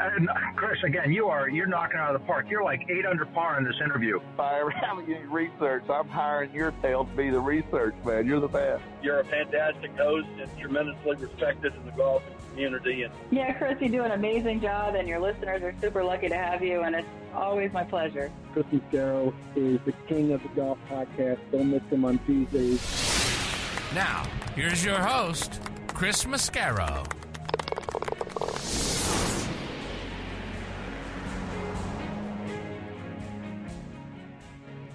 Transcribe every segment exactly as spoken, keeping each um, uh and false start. And Chris, again, you are, you're knocking out of the park. You're like eight under par in this interview. By having research, I'm hiring your tail to be the research man. You're the best. You're a fantastic host and tremendously respected in the golf community. And yeah, Chris, you do an amazing job, and your listeners are super lucky to have you, and it's always my pleasure. Chris Mascaro is the king of the golf podcast. Don't miss him on Tuesdays. Now, here's your host, Chris Mascaro.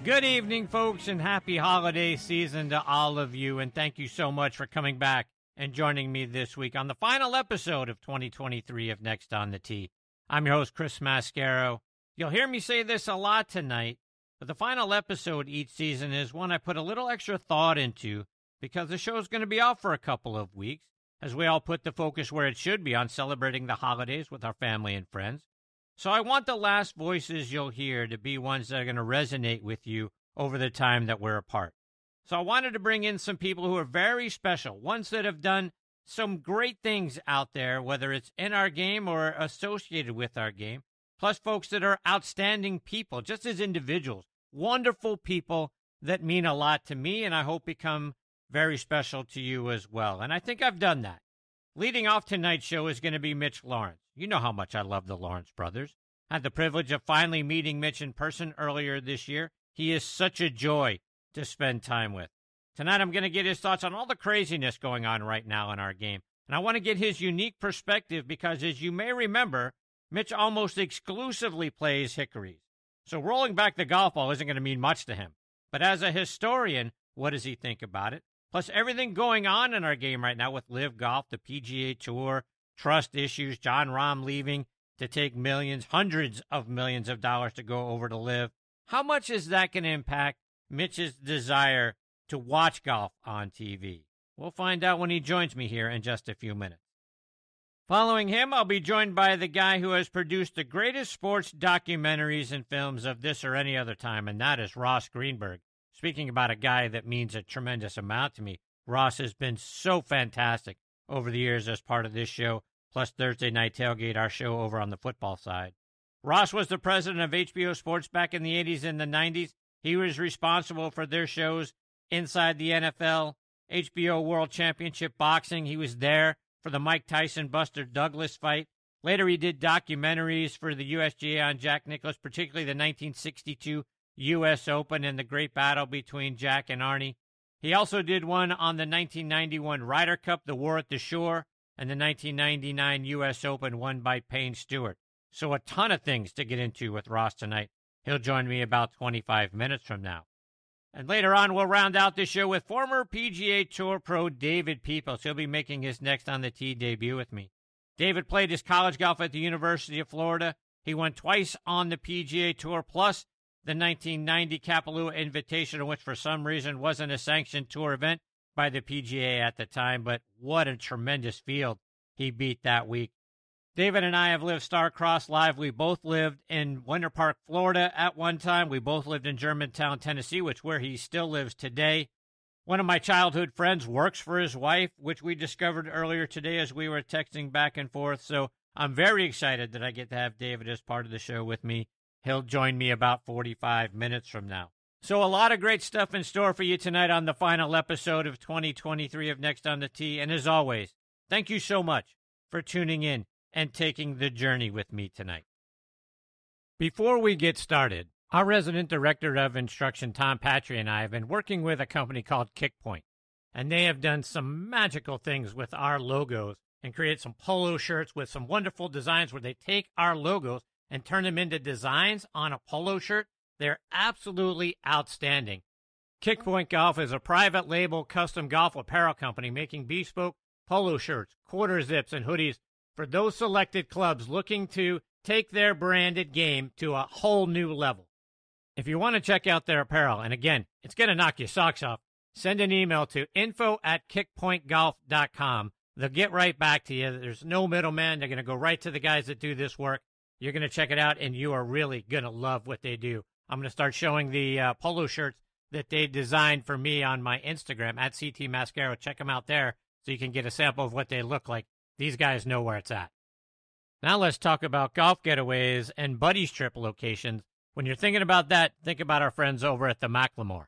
Good evening, folks, and happy holiday season to all of you, and thank you so much for coming back and joining me this week on the final episode of twenty twenty-three of Next on the Tee. I'm your host, Chris Mascaro. You'll hear me say this a lot tonight, but the final episode each season is one I put a little extra thought into because the show's going to be off for a couple of weeks, as we all put the focus where it should be on celebrating the holidays with our family and friends. So I want the last voices you'll hear to be ones that are going to resonate with you over the time that we're apart. So I wanted to bring in some people who are very special, ones that have done some great things out there, whether it's in our game or associated with our game, plus folks that are outstanding people, just as individuals, wonderful people that mean a lot to me and I hope become very special to you as well. And I think I've done that. Leading off tonight's show is going to be Mitch Laurance. You know how much I love the Laurance brothers. I had the privilege of finally meeting Mitch in person earlier this year. He is such a joy to spend time with. Tonight, I'm going to get his thoughts on all the craziness going on right now in our game. And I want to get his unique perspective because, as you may remember, Mitch almost exclusively plays hickories. So rolling back the golf ball isn't going to mean much to him. But as a historian, what does he think about it? Plus, everything going on in our game right now with LIV Golf, the P G A Tour, trust issues, John Rahm leaving to take millions, hundreds of millions of dollars to go over to LIV. How much is that going to impact Mitch's desire to watch golf on T V? We'll find out when he joins me here in just a few minutes. Following him, I'll be joined by the guy who has produced the greatest sports documentaries and films of this or any other time, and that is Ross Greenberg. Speaking about a guy that means a tremendous amount to me, Ross has been so fantastic over the years as part of this show, plus Thursday Night Tailgate, our show over on the football side. Ross was the president of H B O Sports back in the eighties and the nineties. He was responsible for their shows Inside the N F L, H B O World Championship Boxing. He was there for the Mike Tyson-Buster Douglas fight. Later, he did documentaries for the U S G A on Jack Nicklaus, particularly the nineteen sixty-two U S Open and the great battle between Jack and Arnie. He also did one on the nineteen ninety-one Ryder Cup, the War at the Shore, and the nineteen ninety-nine U S Open won by Payne Stewart. So a ton of things to get into with Ross tonight. He'll join me about twenty-five minutes from now. And later on, we'll round out the show with former P G A Tour pro David Peoples. He'll be making his Next on the Tee debut with me. David played his college golf at the University of Florida. He won twice on the P G A Tour, plus the nineteen ninety Kapalua Invitational, which for some reason wasn't a sanctioned tour event by the P G A at the time, but what a tremendous field he beat that week. David and I have lived star-crossed live. We both lived in Winter Park, Florida at one time. We both lived in Germantown, Tennessee, which where he still lives today. One of my childhood friends works for his wife, which we discovered earlier today as we were texting back and forth. So I'm very excited that I get to have David as part of the show with me. He'll join me about forty-five minutes from now. So a lot of great stuff in store for you tonight on the final episode of twenty twenty-three of Next on the Tee. And as always, thank you so much for tuning in and taking the journey with me tonight. Before we get started, Our resident director of instruction, Tom Patry, and I have been working with a company called Kickpoint, and they have done some magical things with our logos and created some polo shirts with some wonderful designs where they take our logos and turn them into designs on a polo shirt. They're absolutely outstanding. Kickpoint Golf is a private label custom golf apparel company making bespoke polo shirts, quarter zips, and hoodies for those selected clubs looking to take their branded game to a whole new level. If you want to check out their apparel, and again, it's going to knock your socks off, send an email to info at kickpoint golf dot com. They'll get right back to you. There's no middleman. They're going to go right to the guys that do this work. You're going to check it out, and you are really going to love what they do. I'm going to start showing the uh, polo shirts that they designed for me on my Instagram, at C T Mascaro. Check them out there so you can get a sample of what they look like. These guys know where it's at. Now let's talk about golf getaways and buddies trip locations. When you're thinking about that, think about our friends over at the Macklemore,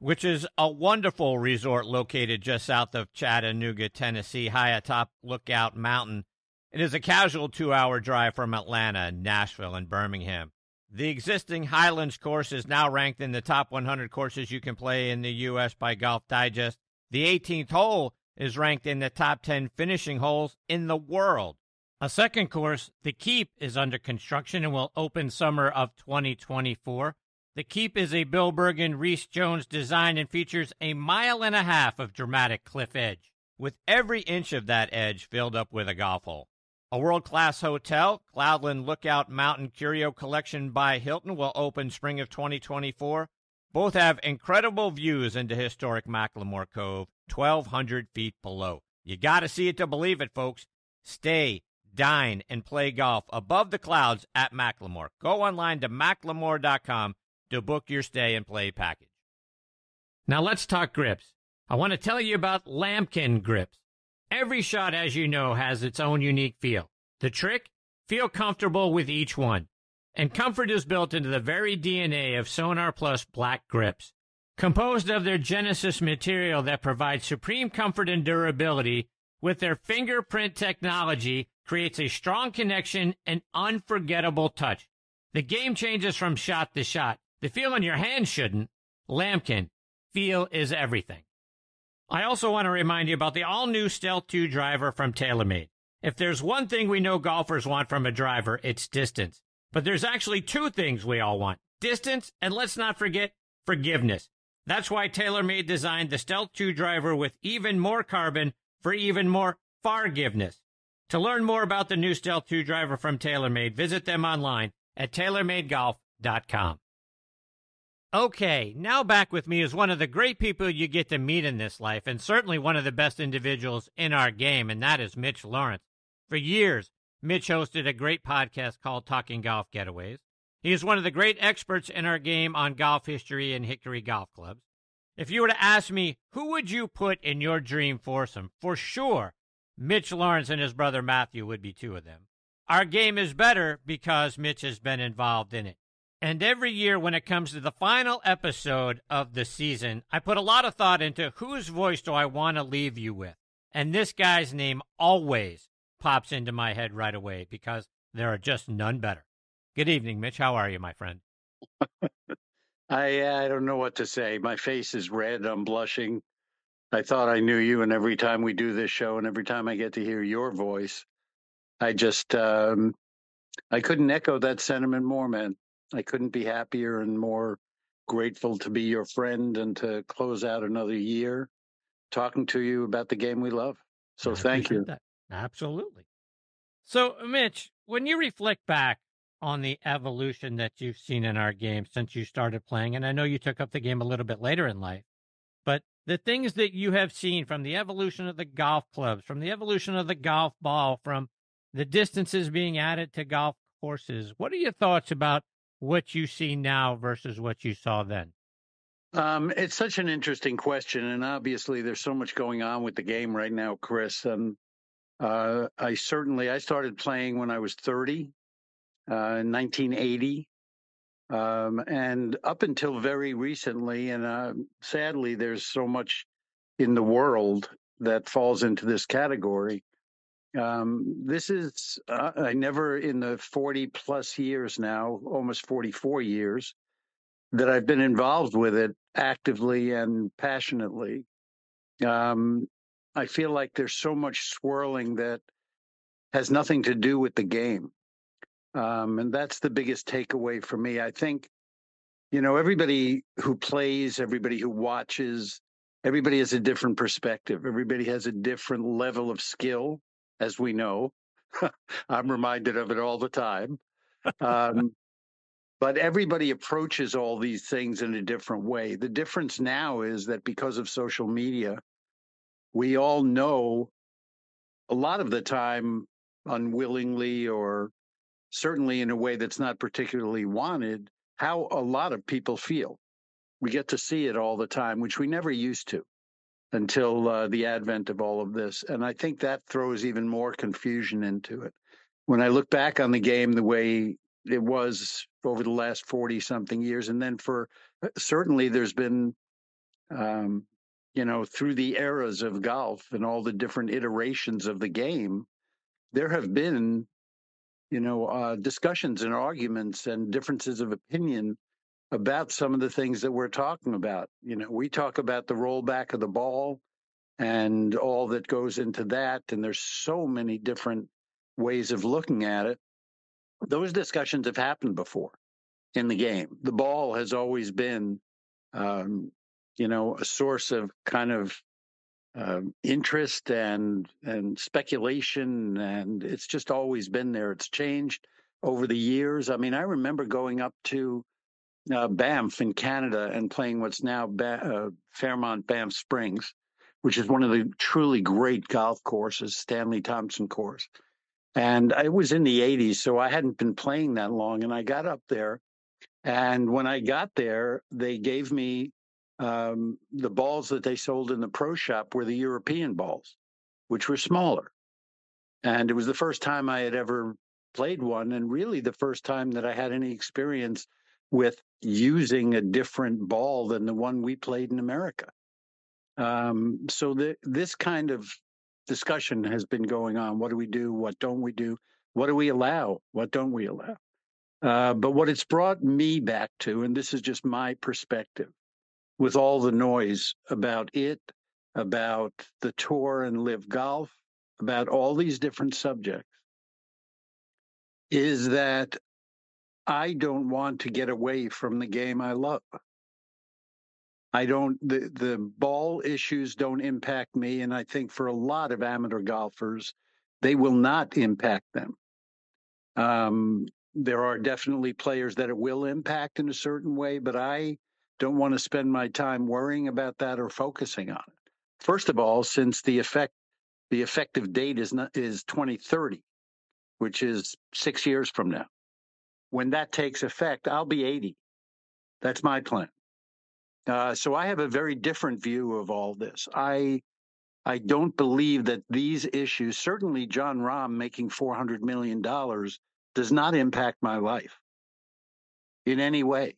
which is a wonderful resort located just south of Chattanooga, Tennessee, high atop Lookout Mountain. It is a casual two-hour drive from Atlanta, Nashville, and Birmingham. The existing Highlands course is now ranked in the top one hundred courses you can play in the U S by Golf Digest. The eighteenth hole is ranked in the top ten finishing holes in the world. A second course, The Keep, is under construction and will open summer of twenty twenty-four. The Keep is a Bill Berg and Reese Jones design and features a mile and a half of dramatic cliff edge, with every inch of that edge filled up with a golf hole. A world-class hotel, Cloudland Lookout Mountain Curio Collection by Hilton, will open spring of twenty twenty-four. Both have incredible views into historic Macklemore Cove, twelve hundred feet below. You got to see it to believe it, folks. Stay, dine, and play golf above the clouds at Macklemore. Go online to macklemore dot com to book your stay and play package. Now let's talk grips. I want to tell you about Lambkin grips. Every shot, as you know, has its own unique feel. The trick? Feel comfortable with each one. And comfort is built into the very D N A of Sonar Plus black grips. Composed of their Genesis material that provides supreme comfort and durability, with their fingerprint technology, creates a strong connection and unforgettable touch. The game changes from shot to shot. The feel in your hand shouldn't. Lambkin. Feel is everything. I also want to remind you about the all-new Stealth two driver from TaylorMade. If there's one thing we know golfers want from a driver, it's distance. But there's actually two things we all want. Distance, and let's not forget, forgiveness. That's why TaylorMade designed the Stealth two driver with even more carbon for even more forgiveness. To learn more about the new Stealth two driver from TaylorMade, visit them online at tailor made golf dot com. Okay, now back with me is one of the great people you get to meet in this life, and certainly one of the best individuals in our game, and that is Mitch Laurance. For years, Mitch hosted a great podcast called Talking Golf Getaways. He is one of the great experts in our game on golf history and Hickory Golf Clubs. If you were to ask me, who would you put in your dream foursome? For sure, Mitch Laurance and his brother Matthew would be two of them. Our game is better because Mitch has been involved in it. And every year when it comes to the final episode of the season, I put a lot of thought into whose voice do I want to leave you with. And this guy's name always pops into my head right away because there are just none better. Good evening, Mitch. How are you, my friend? I uh, I don't know what to say. My face is red. I'm blushing. I thought I knew you. And every time we do this show and every time I get to hear your voice, I just, um, I couldn't echo that sentiment more, man. I couldn't be happier and more grateful to be your friend and to close out another year talking to you about the game we love. So thank you. That. Absolutely. So, Mitch, when you reflect back on the evolution that you've seen in our game since you started playing, and I know you took up the game a little bit later in life, but the things that you have seen from the evolution of the golf clubs, from the evolution of the golf ball, from the distances being added to golf courses, what are your thoughts about what you see now versus what you saw then? Um, it's such an interesting question. And obviously there's so much going on with the game right now, Chris. Um, uh, I certainly, I started playing when I was thirty, uh, in nineteen eighty. Um, and up until very recently, and uh, sadly, there's so much in the world that falls into this category. Um, this is, uh, I never in the forty plus years now, almost forty-four years, that I've been involved with it actively and passionately. Um, I feel like there's so much swirling that has nothing to do with the game. Um, and that's the biggest takeaway for me. I think, you know, everybody who plays, everybody who watches, everybody has a different perspective. Everybody has a different level of skill, as we know. I'm reminded of it all the time. Um, but everybody approaches all these things in a different way. The difference now is that because of social media, we all know a lot of the time unwillingly, or certainly in a way that's not particularly wanted, how a lot of people feel. We get to see it all the time, which we never used to until uh, the advent of all of this. And I think that throws even more confusion into it. When I look back on the game the way it was over the last forty-something years, and then for certainly there's been, um, you know, through the eras of golf and all the different iterations of the game, there have been, you know, uh, discussions and arguments and differences of opinion about some of the things that we're talking about. You know, we talk about the rollback of the ball and all that goes into that, and there's so many different ways of looking at it. Those discussions have happened before in the game. The ball has always been, um, you know, a source of kind of uh, interest and and speculation, and it's just always been there. It's changed over the years. I mean, I remember going up to Uh, Banff in Canada and playing what's now ba- uh, Fairmont Banff Springs, which is one of the truly great golf courses, Stanley Thompson course. And it was in the eighties, so I hadn't been playing that long. And I got up there, and when I got there, they gave me um, the balls that they sold in the pro shop were the European balls, which were smaller. And it was the first time I had ever played one, and really the first time that I had any experience with using a different ball than the one we played in America. Um, so the, this kind of discussion has been going on. What do we do? What don't we do? What do we allow? What don't we allow? Uh, but what it's brought me back to, and this is just my perspective, with all the noise about it, about the tour and LIV Golf, about all these different subjects, is that I don't want to get away from the game I love. I don't, the, the ball issues don't impact me. And I think for a lot of amateur golfers, they will not impact them. Um, there are definitely players that it will impact in a certain way, but I don't want to spend my time worrying about that or focusing on it. First of all, since the effect, the effective date is not, is twenty thirty, which is six years from now. When that takes effect, I'll be eighty. That's my plan. Uh, so I have a very different view of all this. I I don't believe that these issues, certainly John Rahm making four hundred million dollars, does not impact my life in any way.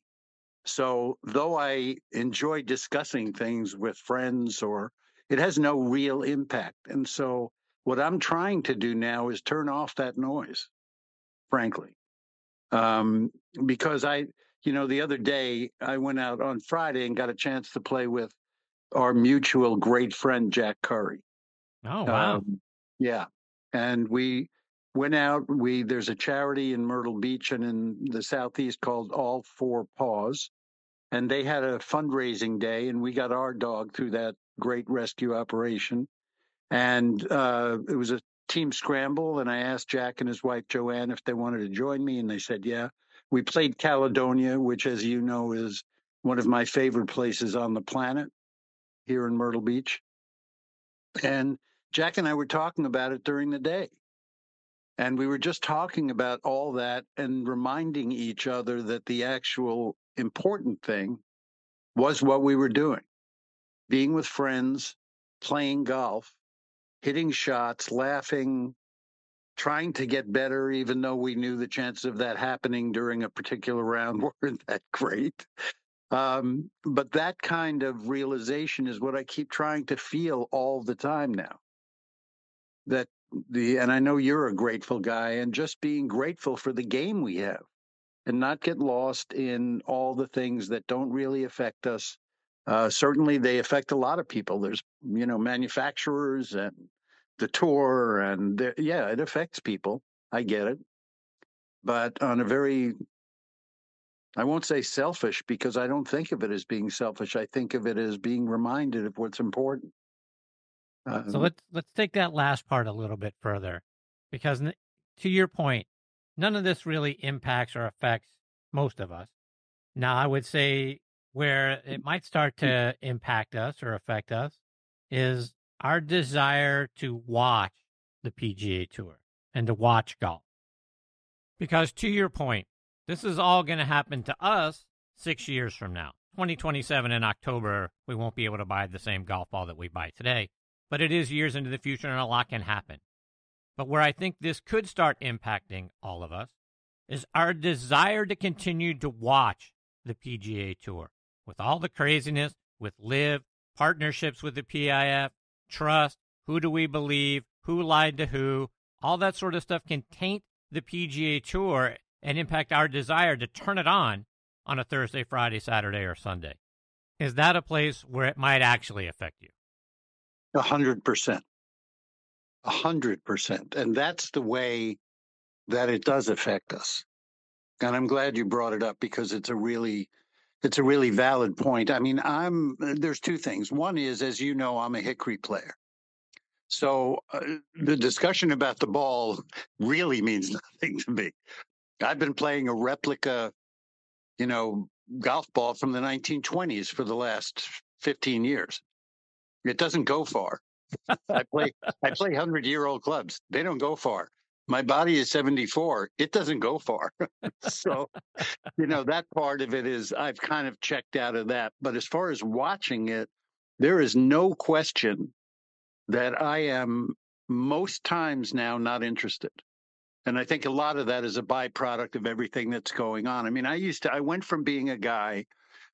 So though I enjoy discussing things with friends, or it has no real impact. And so what I'm trying to do now is turn off that noise, frankly. Um, because I, you know, the other day I went out on Friday and got a chance to play with our mutual great friend, Jack Curry. Oh, wow. Um, yeah. And we went out, we, there's a charity in Myrtle Beach and in the Southeast called All Four Paws. And they had a fundraising day, and we got our dog through that great rescue operation. And, uh, it was a team scramble, and I asked Jack and his wife Joanne if they wanted to join me, and they said yeah. We played Caledonia, which, as you know, is one of my favorite places on the planet, here in Myrtle Beach. And Jack and I were talking about it during the day, and we were just talking about all that and reminding each other that the actual important thing was what we were doing: being with friends, playing golf, hitting shots, laughing, trying to get better, even though we knew the chances of that happening during a particular round weren't that great. Um, but that kind of realization is what I keep trying to feel all the time now. That the, and I know you're a grateful guy, and just being grateful for the game we have, and not get lost in all the things that don't really affect us. Uh, certainly, they affect a lot of people. There's, you know, manufacturers and the tour, and yeah, it affects people. I get it. But on a very, I won't say selfish, because I don't think of it as being selfish. I think of it as being reminded of what's important. Uh, so let's let's take that last part a little bit further, because to your point, none of this really impacts or affects most of us. Now, I would say where it might start to impact us or affect us is our desire to watch the P G A Tour and to watch golf. Because to your point, this is all going to happen to us six years from now. twenty twenty-seven in October, we won't be able to buy the same golf ball that we buy today. But it is years into the future, and a lot can happen. But where I think this could start impacting all of us is our desire to continue to watch the P G A Tour. With all the craziness, with LIV, partnerships with the P I F, trust, who do we believe, who lied to who, all that sort of stuff can taint the P G A Tour and impact our desire to turn it on on a Thursday, Friday, Saturday, or Sunday. Is that a place where it might actually affect you? A hundred percent. A hundred percent. And that's the way that it does affect us. And I'm glad you brought it up, because it's a really, it's a really valid point. I mean, I'm, there's two things. One is, as you know, I'm a hickory player. So uh, the discussion about the ball really means nothing to me. I've been playing a replica, you know, golf ball from the nineteen twenties for the last fifteen years. It doesn't go far. I play I play hundred-year-old clubs. They don't go far. My body is seventy-four. It doesn't go far. So, you know, that part of it is I've kind of checked out of that. But as far as watching it, there is no question that I am most times now not interested. And I think a lot of that is a byproduct of everything that's going on. I mean, I used to, I went from being a guy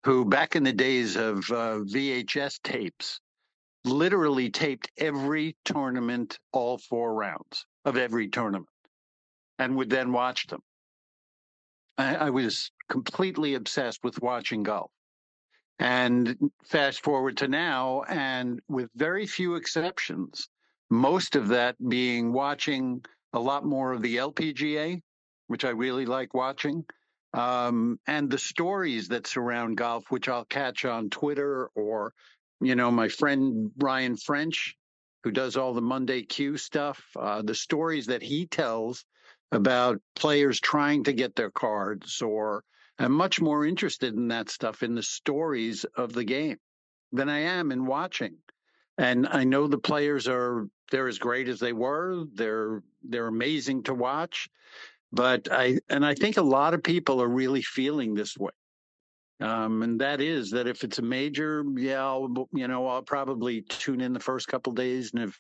who back in the days of uh, V H S tapes, literally taped every tournament, all four rounds of every tournament, and would then watch them. I, I was completely obsessed with watching golf. And fast forward to now, and with very few exceptions, most of that being watching a lot more of the L P G A, which I really like watching, um, and the stories that surround golf, which I'll catch on Twitter or, you know, my friend Ryan French, who does all the Monday Q stuff, uh, the stories that he tells about players trying to get their cards, or I'm much more interested in that stuff, in the stories of the game, than I am in watching. And I know the players are, they're as great as they were. They're, they're amazing to watch. But I, and I think a lot of people are really feeling this way. Um, and that is that if it's a major, yeah, I'll, you know, I'll probably tune in the first couple of days. And if,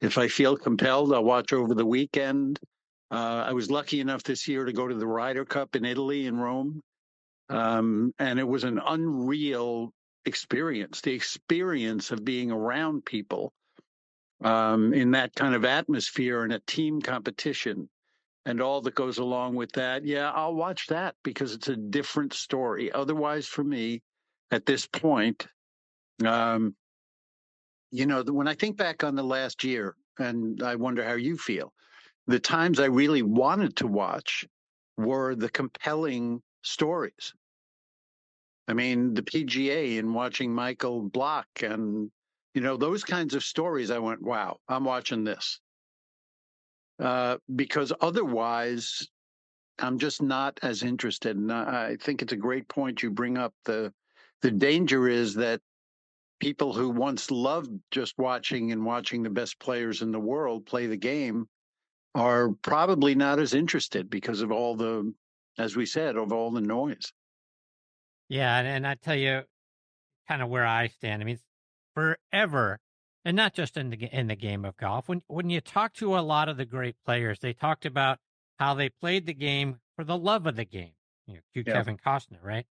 if I feel compelled, I'll watch over the weekend. Uh, I was lucky enough this year to go to the Ryder Cup in Italy, in Rome. Um, and it was an unreal experience, the experience of being around people um, in that kind of atmosphere and a team competition. And all that goes along with that, yeah, I'll watch that because it's a different story. Otherwise, for me, at this point, um, you know, when I think back on the last year, and I wonder how you feel, the times I really wanted to watch were the compelling stories. I mean, the P G A and watching Michael Block and, you know, those kinds of stories, I went, wow, I'm watching this. Uh, because otherwise, I'm just not as interested. And I, I think it's a great point you bring up. The the danger is that people who once loved just watching and watching the best players in the world play the game are probably not as interested because of all the, as we said, of all the noise. Yeah, and, and I tell you kind of where I stand. I mean, forever. And not just in the in the game of golf. When when you talk to a lot of the great players, they talked about how they played the game for the love of the game. You know, cue yeah. Kevin Costner, right?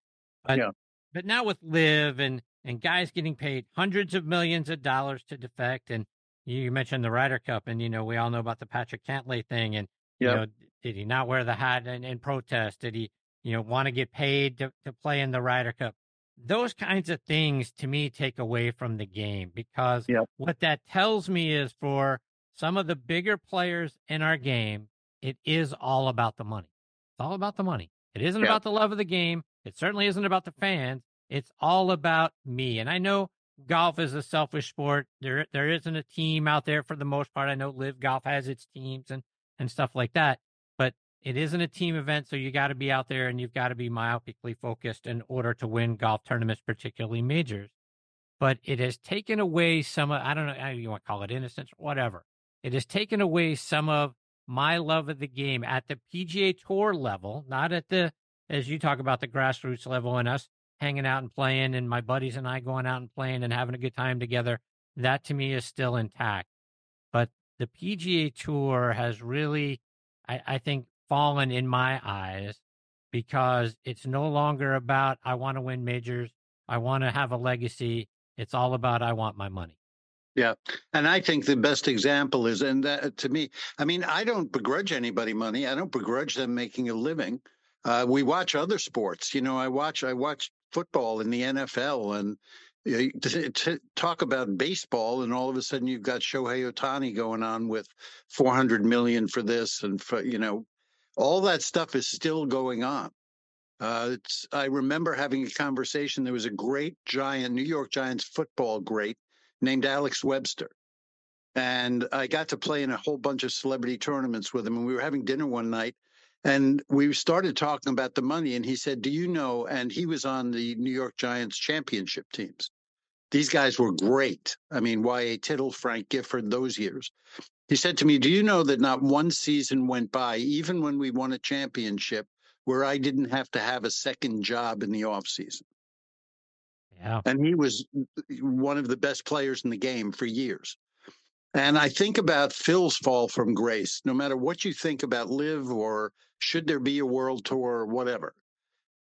But yeah. but now with LIV and and guys getting paid hundreds of millions of dollars to defect, and you mentioned the Ryder Cup, and you know we all know about the Patrick Cantlay thing, and yeah. you know did he not wear the hat in, in protest? Did he you know, want to get paid to, to play in the Ryder Cup. Those kinds of things, to me, take away from the game, because yep. what that tells me is for some of the bigger players in our game, it is all about the money. It's all about the money. It isn't yep. about the love of the game. It certainly isn't about the fans. It's all about me. And I know golf is a selfish sport. There, there isn't a team out there for the most part. I know LIV Golf has its teams and, and stuff like that, but it isn't a team event. So you got to be out there and you've got to be myopically focused in order to win golf tournaments, particularly majors. But it has taken away some of, I don't know, I don't, you want to call it innocence, whatever. It has taken away some of my love of the game at the P G A Tour level, not at the, as you talk about, the grassroots level and us hanging out and playing and my buddies and I going out and playing and having a good time together. That to me is still intact. But the P G A Tour has really, I, I think, fallen in my eyes, because it's no longer about, I want to win majors, I want to have a legacy. It's all about, I want my money. Yeah. And I think the best example is, and that, to me, I mean, I don't begrudge anybody money. I don't begrudge them making a living. Uh, we watch other sports. You know, I watch, I watch football in the N F L, and you know, to, to talk about baseball, and all of a sudden you've got Shohei Ohtani going on with four hundred million dollars for this, and for, you know, all that stuff is still going on. Uh, it's, I remember having a conversation. There was a great giant, New York Giants football great named Alex Webster, and I got to play in a whole bunch of celebrity tournaments with him, and we were having dinner one night, and we started talking about the money, and he said, do you know, and he was on the New York Giants championship teams. These guys were great. I mean, Y A. Tittle, Frank Gifford, those years. He said to me, do you know that not one season went by, even when we won a championship, where I didn't have to have a second job in the offseason? Yeah. And he was one of the best players in the game for years. And I think about Phil's fall from grace. No matter what you think about LIV or should there be a world tour or whatever,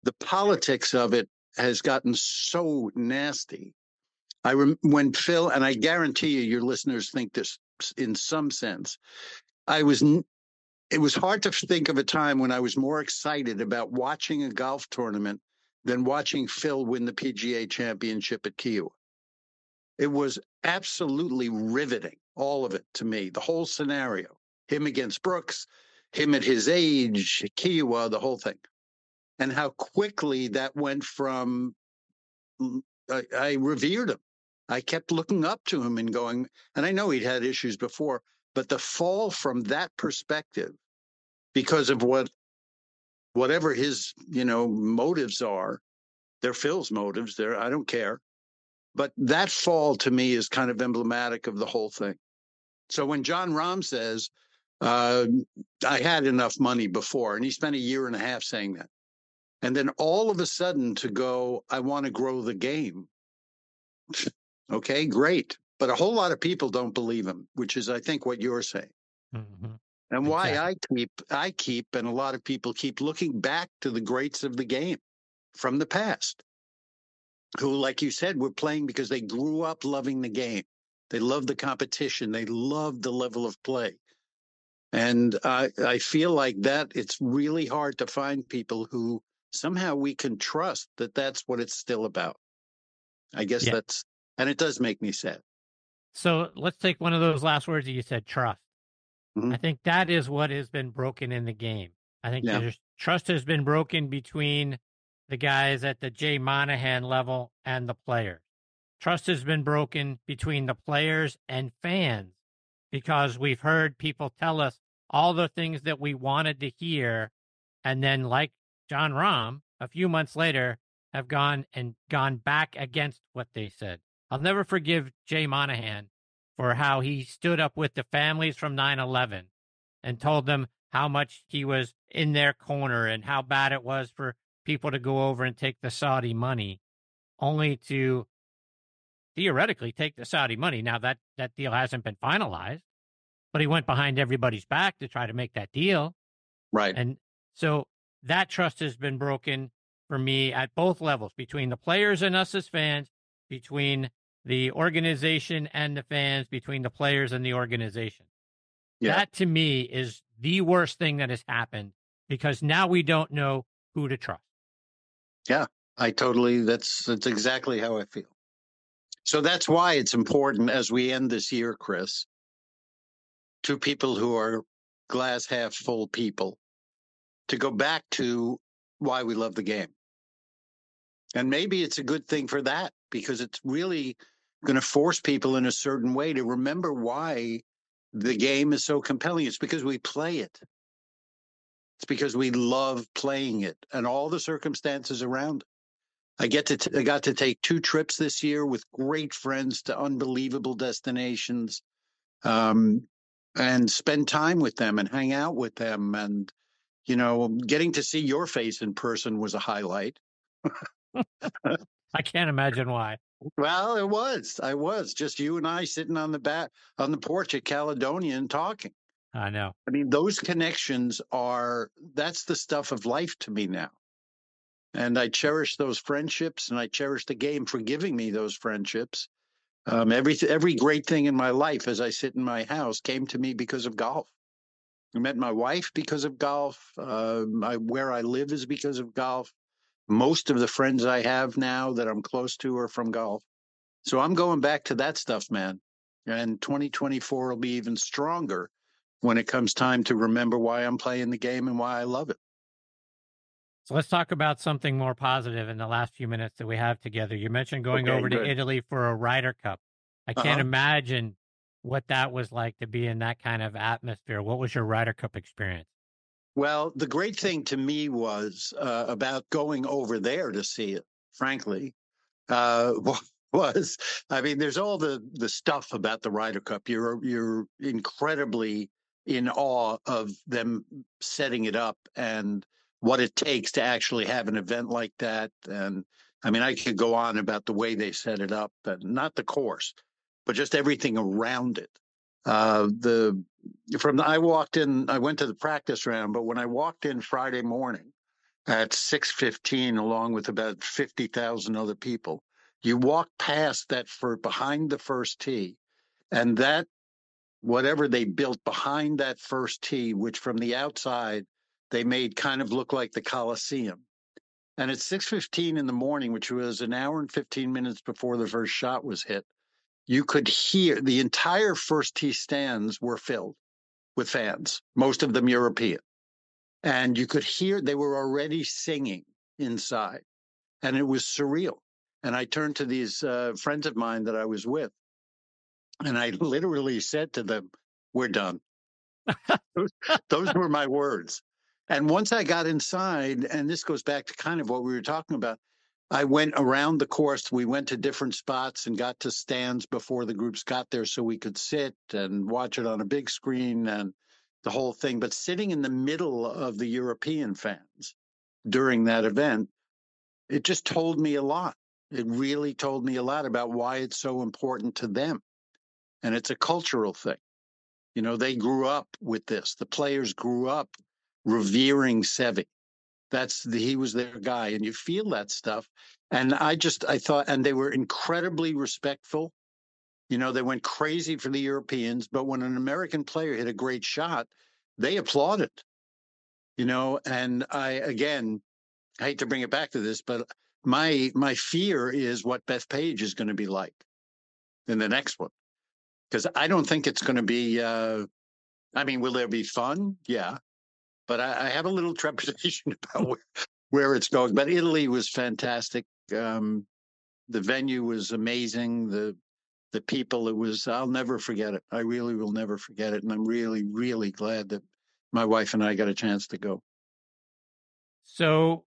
the politics of it has gotten so nasty. I rem- when Phil, and I guarantee you, your listeners think this in some sense, I was, it was hard to think of a time when I was more excited about watching a golf tournament than watching Phil win the P G A Championship at Kiawah. It was absolutely riveting, all of it to me, the whole scenario, him against Brooks, him at his age, Kiawah, the whole thing, and how quickly that went from, I, I revered him. I kept looking up to him and going, and I know he'd had issues before, but the fall from that perspective, because of what, whatever his, you know, motives are, they're Phil's motives, they're, I don't care. But that fall to me is kind of emblematic of the whole thing. So when John Rahm says, uh, I had enough money before, and he spent a year and a half saying that, and then all of a sudden to go, I want to grow the game. Okay, great. But a whole lot of people don't believe him, which is, I think, what you're saying. Mm-hmm. And why exactly. I keep, I keep, and a lot of people keep looking back to the greats of the game from the past, who, like you said, were playing because they grew up loving the game. They loved the competition. They loved the level of play. And I, I feel like that it's really hard to find people who somehow we can trust that that's what it's still about. I guess yeah. that's, and it does make me sad. So let's take one of those last words that you said, trust. Mm-hmm. I think that is what has been broken in the game. I think yeah. there's, trust has been broken between the guys at the Jay Monahan level and the players. Trust has been broken between the players and fans, because we've heard people tell us all the things that we wanted to hear. And then, like John Rahm, a few months later, have gone and gone back against what they said. I'll never forgive Jay Monahan for how he stood up with the families from nine eleven and told them how much he was in their corner and how bad it was for people to go over and take the Saudi money, only to theoretically take the Saudi money. Now, that, that deal hasn't been finalized, but he went behind everybody's back to try to make that deal. Right. And so that trust has been broken for me at both levels, between the players and us as fans, between the organization and the fans, between the players and the organization. Yeah. That to me is the worst thing that has happened, because now we don't know who to trust. Yeah, I totally, that's, that's exactly how I feel. So that's why it's important as we end this year, Chris, to people who are glass half full people, to go back to why we love the game. And maybe it's a good thing for that, because it's really going to force people in a certain way to remember why the game is so compelling. It's because we play it. It's because we love playing it and all the circumstances around it. I get to t- I got to take two trips this year with great friends to unbelievable destinations, um, and spend time with them and hang out with them. And, you know, getting to see your face in person was a highlight. I can't imagine why. Well, it was. I was just you and I sitting on the back on the porch at Caledonia and talking. I know. I mean, those connections are, that's the stuff of life to me now. And I cherish those friendships, and I cherish the game for giving me those friendships. Um, every every great thing in my life as I sit in my house came to me because of golf. I met my wife because of golf. Uh, I, where I live is because of golf. Most of the friends I have now that I'm close to are from golf. So I'm going back to that stuff, man. And twenty twenty-four will be even stronger when it comes time to remember why I'm playing the game and why I love it. So let's talk about something more positive in the last few minutes that we have together. You mentioned going okay, over good. to Italy for a Ryder Cup. I uh-huh. can't imagine what that was like to be in that kind of atmosphere. What was your Ryder Cup experience? Well, the great thing to me was uh, about going over there to see it, frankly, uh, was, I mean, there's all the, the stuff about the Ryder Cup. You're, you're incredibly in awe of them setting it up and what it takes to actually have an event like that. And I mean, I could go on about the way they set it up, but not the course, but just everything around it. Uh, the from the, I walked in, I went to the practice round, but when I walked in Friday morning at six fifteen, along with about fifty thousand other people, you walk past that for behind the first tee, and that whatever they built behind that first tee, which from the outside, they made kind of look like the Coliseum. And at six fifteen in the morning, which was an hour and fifteen minutes before the first shot was hit, you could hear the entire first tee stands were filled with fans, most of them European. And you could hear they were already singing inside. And it was surreal. And I turned to these uh, friends of mine that I was with, and I literally said to them, "We're done." those, those were my words. And once I got inside, and this goes back to kind of what we were talking about, I went around the course. We went to different spots and got to stands before the groups got there so we could sit and watch it on a big screen and the whole thing. But sitting in the middle of the European fans during that event, it just told me a lot. It really told me a lot about why it's so important to them. And it's a cultural thing. You know, they grew up with this. The players grew up revering Seve. That's the, he was their guy, and you feel that stuff. And I just, I thought, and they were incredibly respectful. You know, they went crazy for the Europeans, but when an American player hit a great shot, they applauded. You know, and I, again, I hate to bring it back to this, but my my fear is what Beth Page is going to be like in the next one, because I don't think it's going to be, uh, I mean, will there be fun? Yeah. But I, I have a little trepidation about where, where it's going. But Italy was fantastic. Um, the venue was amazing. The the people, it was, I'll never forget it. I really will never forget it. And I'm really, really glad that my wife and I got a chance to go. So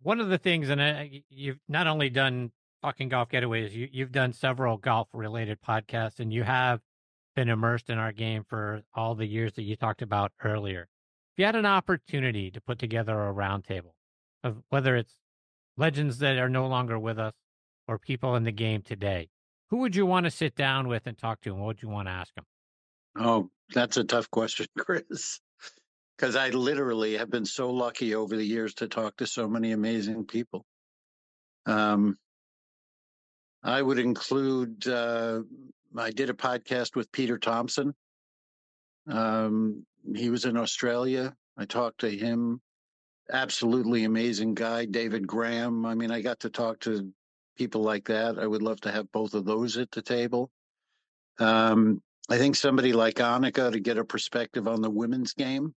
one of the things, and I, you've not only done Talking Golf Getaways, you, you've done several golf-related podcasts, and you have been immersed in our game for all the years that you talked about earlier. If you had an opportunity to put together a roundtable of whether it's legends that are no longer with us or people in the game today, who would you want to sit down with and talk to, and what would you want to ask them? Oh, that's a tough question, Chris, because I literally have been so lucky over the years to talk to so many amazing people. Um, I would include, uh, I did a podcast with Peter Thompson. Um, He was in Australia. I talked to him. absolutely amazing guy, David Graham. I mean, I got to talk to people like that. I would love to have both of those at the table. Um, I think somebody like Annika to get a perspective on the women's game,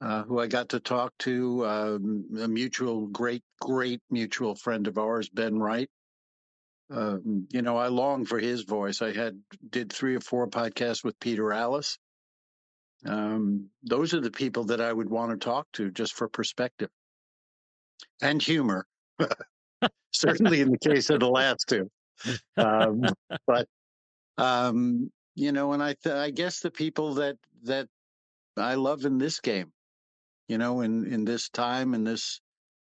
uh, who I got to talk to, um, a mutual, great, great mutual friend of ours, Ben Wright. Uh, you know, I long for his voice. I had did three or four podcasts with Peter Allis. Um, those are the people that I would want to talk to just for perspective and humor, certainly in the case of the last two. Um, but, um, you know, and I, th- I guess the people that, that I love in this game, you know, in, in this time, in this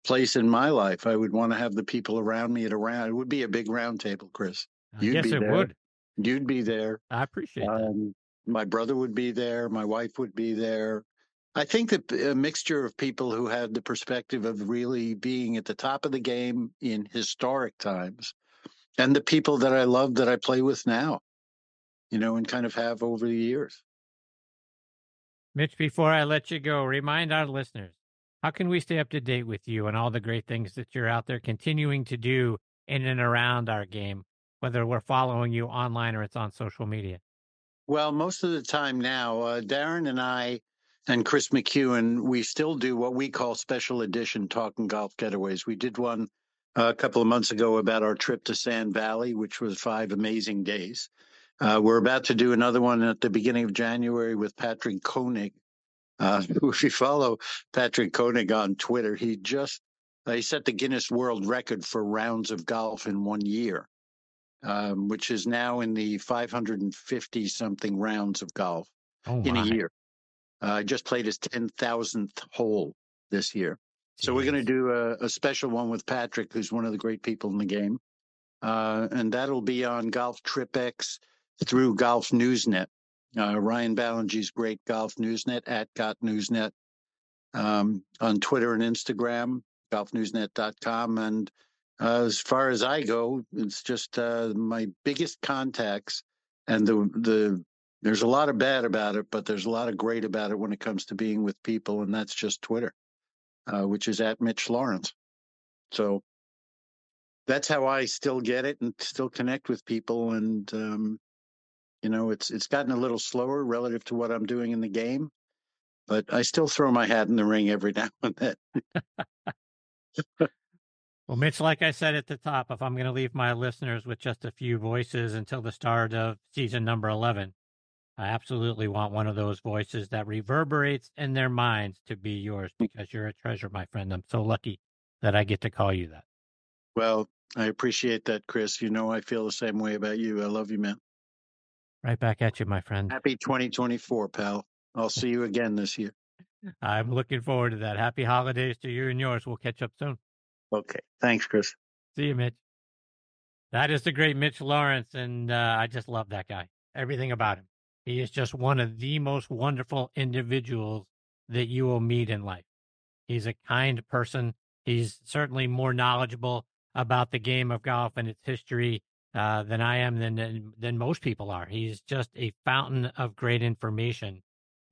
place in my life, I would want to have the people around me at a round. It would be a big round table, Chris. You'd yes, be it there. Would. You'd be there. I appreciate um, that. My brother would be there. My wife would be there. I think that a mixture of people who had the perspective of really being at the top of the game in historic times and the people that I love that I play with now, you know, and kind of have over the years. Mitch, before I let you go, remind our listeners, how can we stay up to date with you and all the great things that you're out there continuing to do in and around our game, whether we're following you online or it's on social media? Well, most of the time now, uh, Darren and I and Chris McEwen, we still do what we call special edition Talking Golf Getaways. We did one uh, a couple of months ago about our trip to Sand Valley, which was five amazing days. Uh, we're about to do another one at the beginning of January with Patrick Koenig. Uh, if you follow Patrick Koenig on Twitter, he just uh, he set the Guinness World Record for rounds of golf in one year. Um, which is now in the five hundred fifty-something rounds of golf oh in a year. I uh, just played his ten thousandth hole this year. So Jeez. We're going to do a, a special one with Patrick, who's one of the great people in the game. Uh, and that'll be on Golf TripX through Golf NewsNet. Uh, Ryan Ballingee's great Golf NewsNet, at Got NewsNet, um, on Twitter and Instagram, golf newsnet dot com. And Uh, as far as I go, it's just uh, my biggest contacts, and the the there's a lot of bad about it, but there's a lot of great about it when it comes to being with people, and that's just Twitter, uh, which is at Mitch Laurance. So that's how I still get it and still connect with people, and um, you know, it's it's gotten a little slower relative to what I'm doing in the game, but I still throw my hat in the ring every now and then. Well, Mitch, like I said at the top, if I'm going to leave my listeners with just a few voices until the start of season number eleven, I absolutely want one of those voices that reverberates in their minds to be yours, because you're a treasure, my friend. I'm so lucky that I get to call you that. Well, I appreciate that, Chris. You know, I feel the same way about you. I love you, man. Right back at you, my friend. Happy twenty twenty-four, pal. I'll see you again this year. I'm looking forward to that. Happy holidays to you and yours. We'll catch up soon. Okay. Thanks, Chris. See you, Mitch. That is the great Mitch Laurance, and uh, I just love that guy. Everything about him. He is just one of the most wonderful individuals that you will meet in life. He's a kind person. He's certainly more knowledgeable about the game of golf and its history uh, than I am, than, than than most people are. He's just a fountain of great information.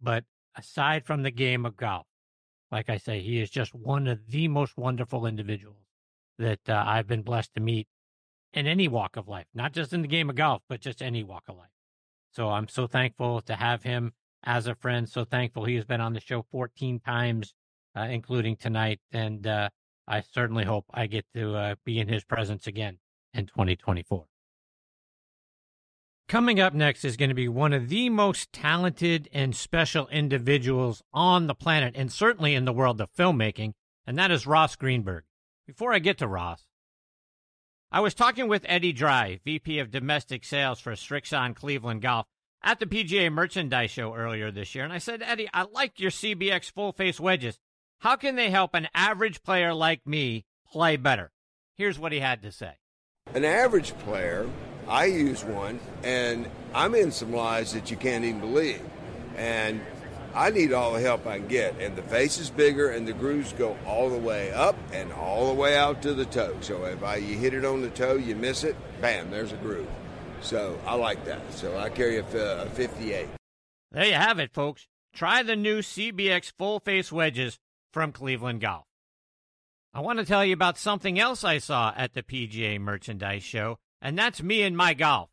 But aside from the game of golf, like I say, he is just one of the most wonderful individuals that uh, I've been blessed to meet in any walk of life, not just in the game of golf, but just any walk of life. So I'm so thankful to have him as a friend. So thankful he has been on the show fourteen times, uh, including tonight. And uh, I certainly hope I get to uh, be in his presence again in twenty twenty-four. Coming up next is going to be one of the most talented and special individuals on the planet, and certainly in the world of filmmaking, and that is Ross Greenberg. Before I get to Ross, I was talking with Eddie Dry, V P of Domestic Sales for Strixon Cleveland Golf, at the P G A Merchandise Show earlier this year, and I said, Eddie, I like your C B X full-face wedges. How can they help an average player like me play better? Here's what he had to say. An average player, I use one, and I'm in some lies that you can't even believe. And I need all the help I can get. And the face is bigger, and the grooves go all the way up and all the way out to the toe. So if I, you hit it on the toe, you miss it, bam, there's a groove. So I like that. So I carry a, a fifty-eight. There you have it, folks. Try the new C B X full-face wedges from Cleveland Golf. I want to tell you about something else I saw at the P G A Merchandise Show, and that's me and my golf.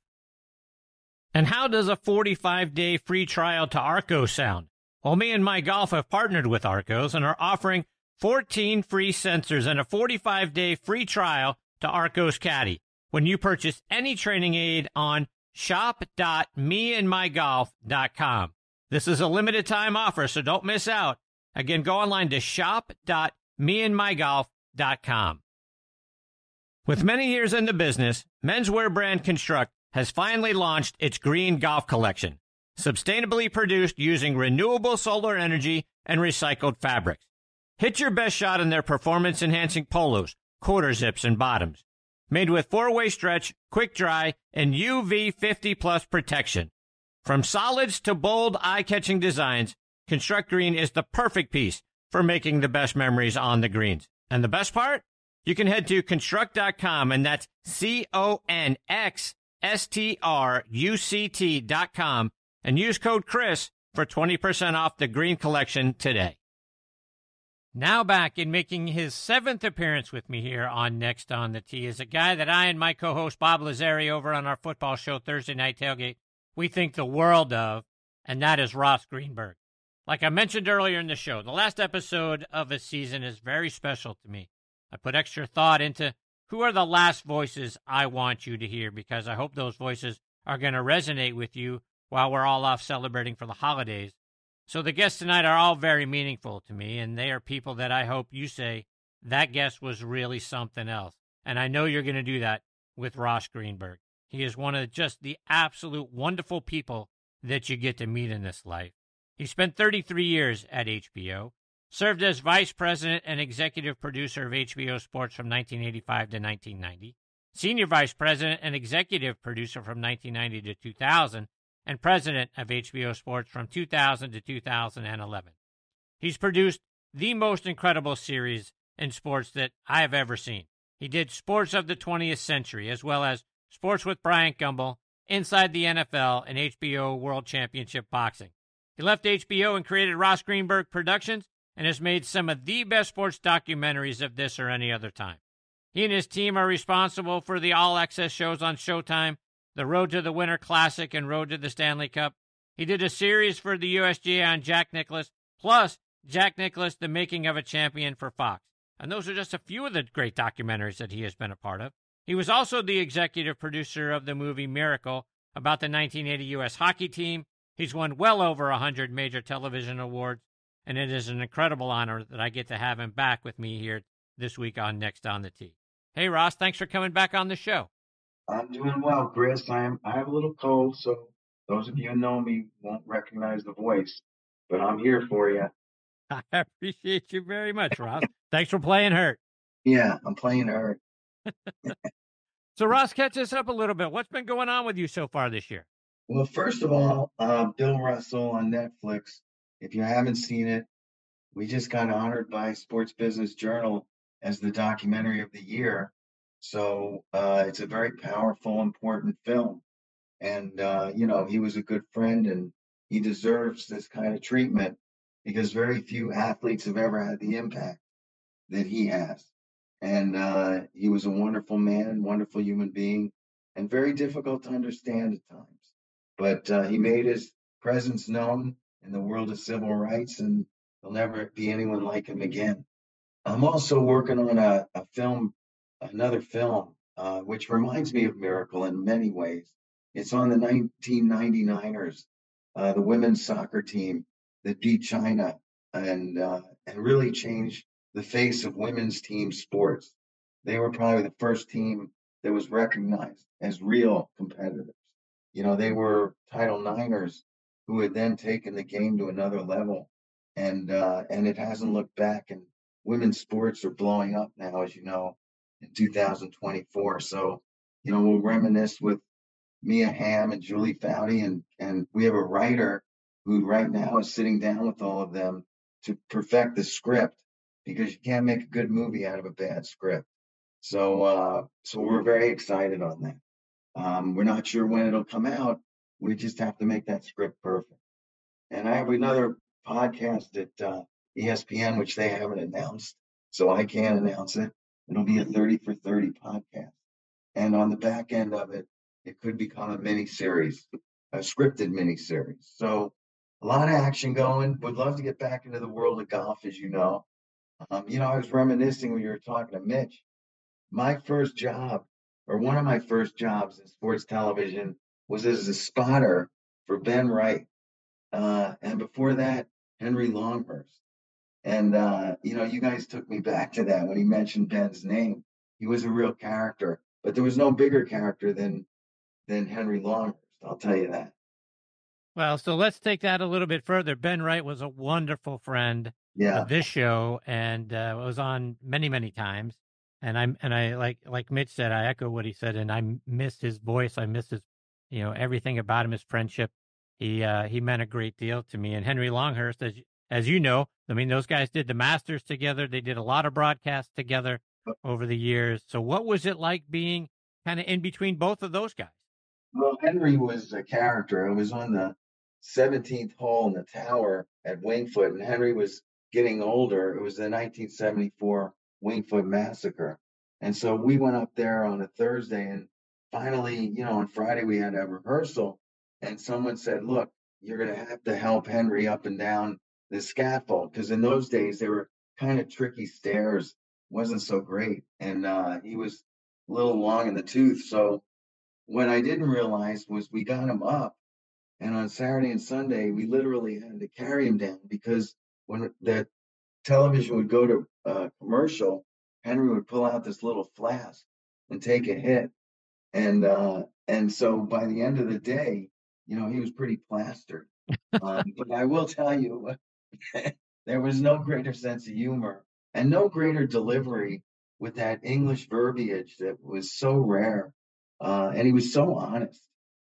And how does a forty-five day free trial to Arco sound? Well, me and my golf have partnered with Arcos and are offering fourteen free sensors and a forty-five day free trial to Arcos Caddy when you purchase any training aid on shop dot me and my golf dot com. This is a limited time offer, so don't miss out. Again, go online to shop dot me and my golf dot com. With many years in the business, menswear brand Construct has finally launched its green golf collection, sustainably produced using renewable solar energy and recycled fabrics. Hit your best shot in their performance-enhancing polos, quarter zips, and bottoms. Made with four-way stretch, quick dry, and U V fifty plus protection. From solids to bold, eye-catching designs, Construct Green is the perfect piece for making the best memories on the greens. And the best part? You can head to construct dot com, and that's C O N X S T R U C T dot com, and use code Chris for twenty percent off the green collection today. Now back in making his seventh appearance with me here on Next on the Tee is a guy that I and my co-host Bob Lazzari over on our football show Thursday Night Tailgate, we think the world of, and that is Ross Greenberg. Like I mentioned earlier in the show, the last episode of a season is very special to me. I put extra thought into who are the last voices I want you to hear, because I hope those voices are going to resonate with you while we're all off celebrating for the holidays. So the guests tonight are all very meaningful to me, and they are people that I hope you say, that guest was really something else. And I know you're going to do that with Ross Greenberg. He is one of just the absolute wonderful people that you get to meet in this life. He spent thirty-three years at H B O, served as vice president and executive producer of H B O Sports from nineteen eighty-five to nineteen ninety, senior vice president and executive producer from nineteen ninety to two thousand, and president of H B O Sports from two thousand to two thousand eleven. He's produced the most incredible series in sports that I have ever seen. He did Sports of the twentieth century, as well as Sports with Bryant Gumbel, Inside the N F L, and H B O World Championship Boxing. He left H B O and created Ross Greenberg Productions, and has made some of the best sports documentaries of this or any other time. He and his team are responsible for the all-access shows on Showtime, the Road to the Winter Classic and Road to the Stanley Cup. He did a series for the U S G A on Jack Nicklaus, plus Jack Nicklaus, The Making of a Champion for Fox. And those are just a few of the great documentaries that he has been a part of. He was also the executive producer of the movie Miracle about the nineteen eighty U S hockey team. He's won well over one hundred major television awards, and it is an incredible honor that I get to have him back with me here this week on Next on the Tee. Hey, Ross, thanks for coming back on the show. I'm doing well, Chris. I am. I have a little cold, so those of you who know me won't recognize the voice, but I'm here for you. I appreciate you very much, Ross. Thanks for playing hurt. Yeah, I'm playing hurt. So, Ross, catch us up a little bit. What's been going on with you so far this year? Well, first of all, uh, Bill Russell on Netflix. If you haven't seen it, we just got honored by Sports Business Journal as the documentary of the year. So uh, it's a very powerful, important film. And, uh, you know, he was a good friend and he deserves this kind of treatment because very few athletes have ever had the impact that he has. And uh, he was a wonderful man, wonderful human being, and very difficult to understand at times. But uh, he made his presence known in the world of civil rights, and there'll never be anyone like him again. I'm also working on a, a film, another film, uh, which reminds me of Miracle in many ways. It's on the nineteen ninety-niners, uh, the women's soccer team that beat China and uh, and really changed the face of women's team sports. They were probably the first team that was recognized as real competitors. You know, they were Title Niners who had then taken the game to another level, and uh, and it hasn't looked back. And women's sports are blowing up now, as you know, in two thousand twenty-four. So, you know, we'll reminisce with Mia Hamm and Julie Foudy, and and we have a writer who right now is sitting down with all of them to perfect the script, because you can't make a good movie out of a bad script. So, uh, so we're very excited on that. Um, we're not sure when it'll come out. We just have to make that script perfect. And I have another podcast that uh, E S P N, which they haven't announced, so I can't announce it. It'll be a thirty for thirty podcast. And on the back end of it, it could become a mini-series, a scripted mini-series. So a lot of action going. Would love to get back into the world of golf, as you know. Um, you know, I was reminiscing when you were talking to Mitch. My first job, or one of my first jobs in sports television, was as a spotter for Ben Wright. Uh, and before that, Henry Longhurst. And, uh, you know, you guys took me back to that when he mentioned Ben's name. He was a real character, but there was no bigger character than than Henry Longhurst. I'll tell you that. Well, so let's take that a little bit further. Ben Wright was a wonderful friend yeah. of this show, and uh, was on many, many times. And I'm, and I like, like Mitch said, I echo what he said, and I missed his voice. I missed his, you know, everything about him, his friendship. He, uh, he meant a great deal to me. And Henry Longhurst, as, as you know, I mean, those guys did the Masters together. They did a lot of broadcasts together over the years. So what was it like being kind of in between both of those guys? Well, Henry was a character. I was on the seventeenth hole in the tower at Wingfoot, and Henry was getting older. It was the nineteen seventy-four Wingfoot Massacre. And so we went up there on a Thursday, and finally, you know, on Friday we had a rehearsal, and someone said, look, you're going to have to help Henry up and down the scaffold, because in those days they were kind of tricky stairs, wasn't so great, and uh, he was a little long in the tooth. So what I didn't realize was we got him up, and on Saturday and Sunday we literally had to carry him down, because when the television would go to uh, commercial, Henry would pull out this little flask and take a hit, and uh, and so by the end of the day, you know, he was pretty plastered. um, but I will tell you, there was no greater sense of humor and no greater delivery with that English verbiage that was so rare. Uh, and he was so honest.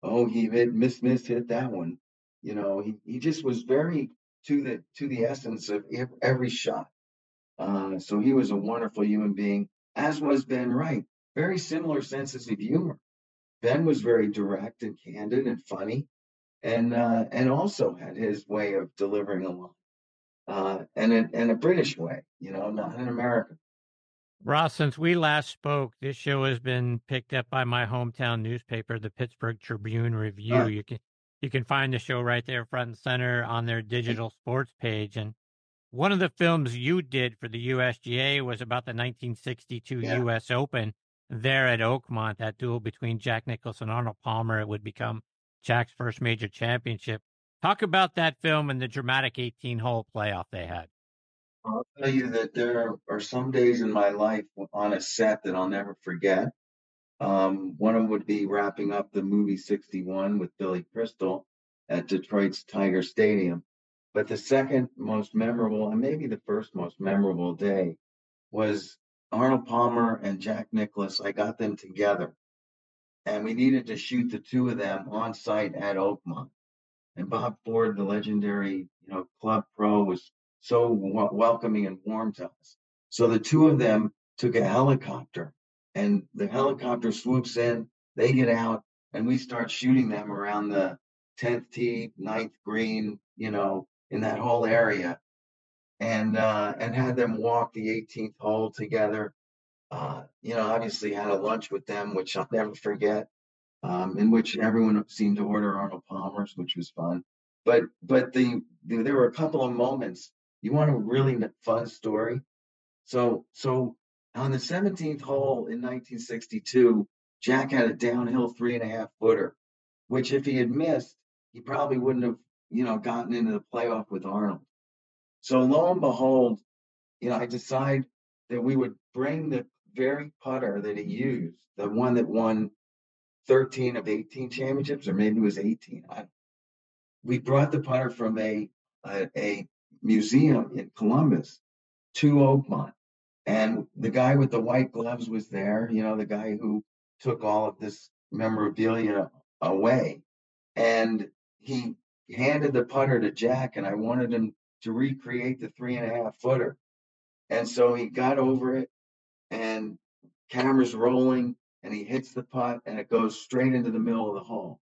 Oh, he hit, miss, miss, hit that one. You know, he, he just was very to the to the essence of every shot. Uh, so he was a wonderful human being, as was Ben Wright. Very similar senses of humor. Ben was very direct and candid and funny, and uh, and also had his way of delivering a line. Uh, and, a, and a British way, you know, not an American. Ross, since we last spoke, this show has been picked up by my hometown newspaper, the Pittsburgh Tribune Review. Uh, you can you can find the show right there front and center on their digital sports page. And one of the films you did for the U S G A was about the nineteen sixty-two yeah. U S Open there at Oakmont, that duel between Jack Nicklaus and Arnold Palmer. It would become Jack's first major championship. Talk about that film and the dramatic eighteen-hole playoff they had. I'll tell you that there are some days in my life on a set that I'll never forget. Um, one of them would be wrapping up the movie sixty-one with Billy Crystal at Detroit's Tiger Stadium. But the second most memorable, and maybe the first most memorable day, was Arnold Palmer and Jack Nicklaus. I got them together, and we needed to shoot the two of them on site at Oakmont. And Bob Ford, the legendary, you know, club pro, was so w- welcoming and warm to us. So the two of them took a helicopter, and the helicopter swoops in, they get out, and we start shooting them around the tenth tee, ninth green, you know, in that whole area, and uh, and had them walk the eighteenth hole together. Uh, you know, obviously had a lunch with them, which I'll never forget. Um, in which everyone seemed to order Arnold Palmer's, which was fun. But but the, the there were a couple of moments. You want a really fun story? So so on the seventeenth hole in nineteen sixty-two, Jack had a downhill three and a half footer, which if he had missed, he probably wouldn't have, you know, gotten into the playoff with Arnold. So lo and behold, you know, I decided that we would bring the very putter that he used, the one that won thirteen of eighteen championships, or maybe it was eighteen. I, we brought the putter from a, a a museum in Columbus to Oakmont, and the guy with the white gloves was there, you know, the guy who took all of this memorabilia away, and he handed the putter to Jack, and I wanted him to recreate the three and a half footer. And so he got over it, and cameras rolling, and he hits the putt, and it goes straight into the middle of the hole.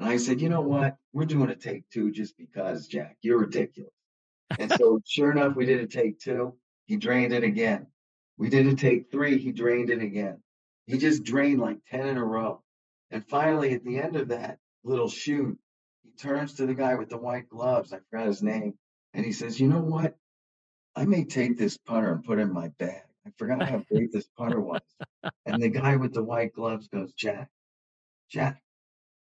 And I said, you know what? We're doing a take two just because, Jack. You're ridiculous. And so sure enough, we did a take two. He drained it again. We did a take three. He drained it again. He just drained like ten in a row. And finally, at the end of that little shoot, he turns to the guy with the white gloves. I forgot his name. And he says, you know what? I may take this putter and put it in my bag. I forgot how great this putter was. And the guy with the white gloves goes, Jack, Jack,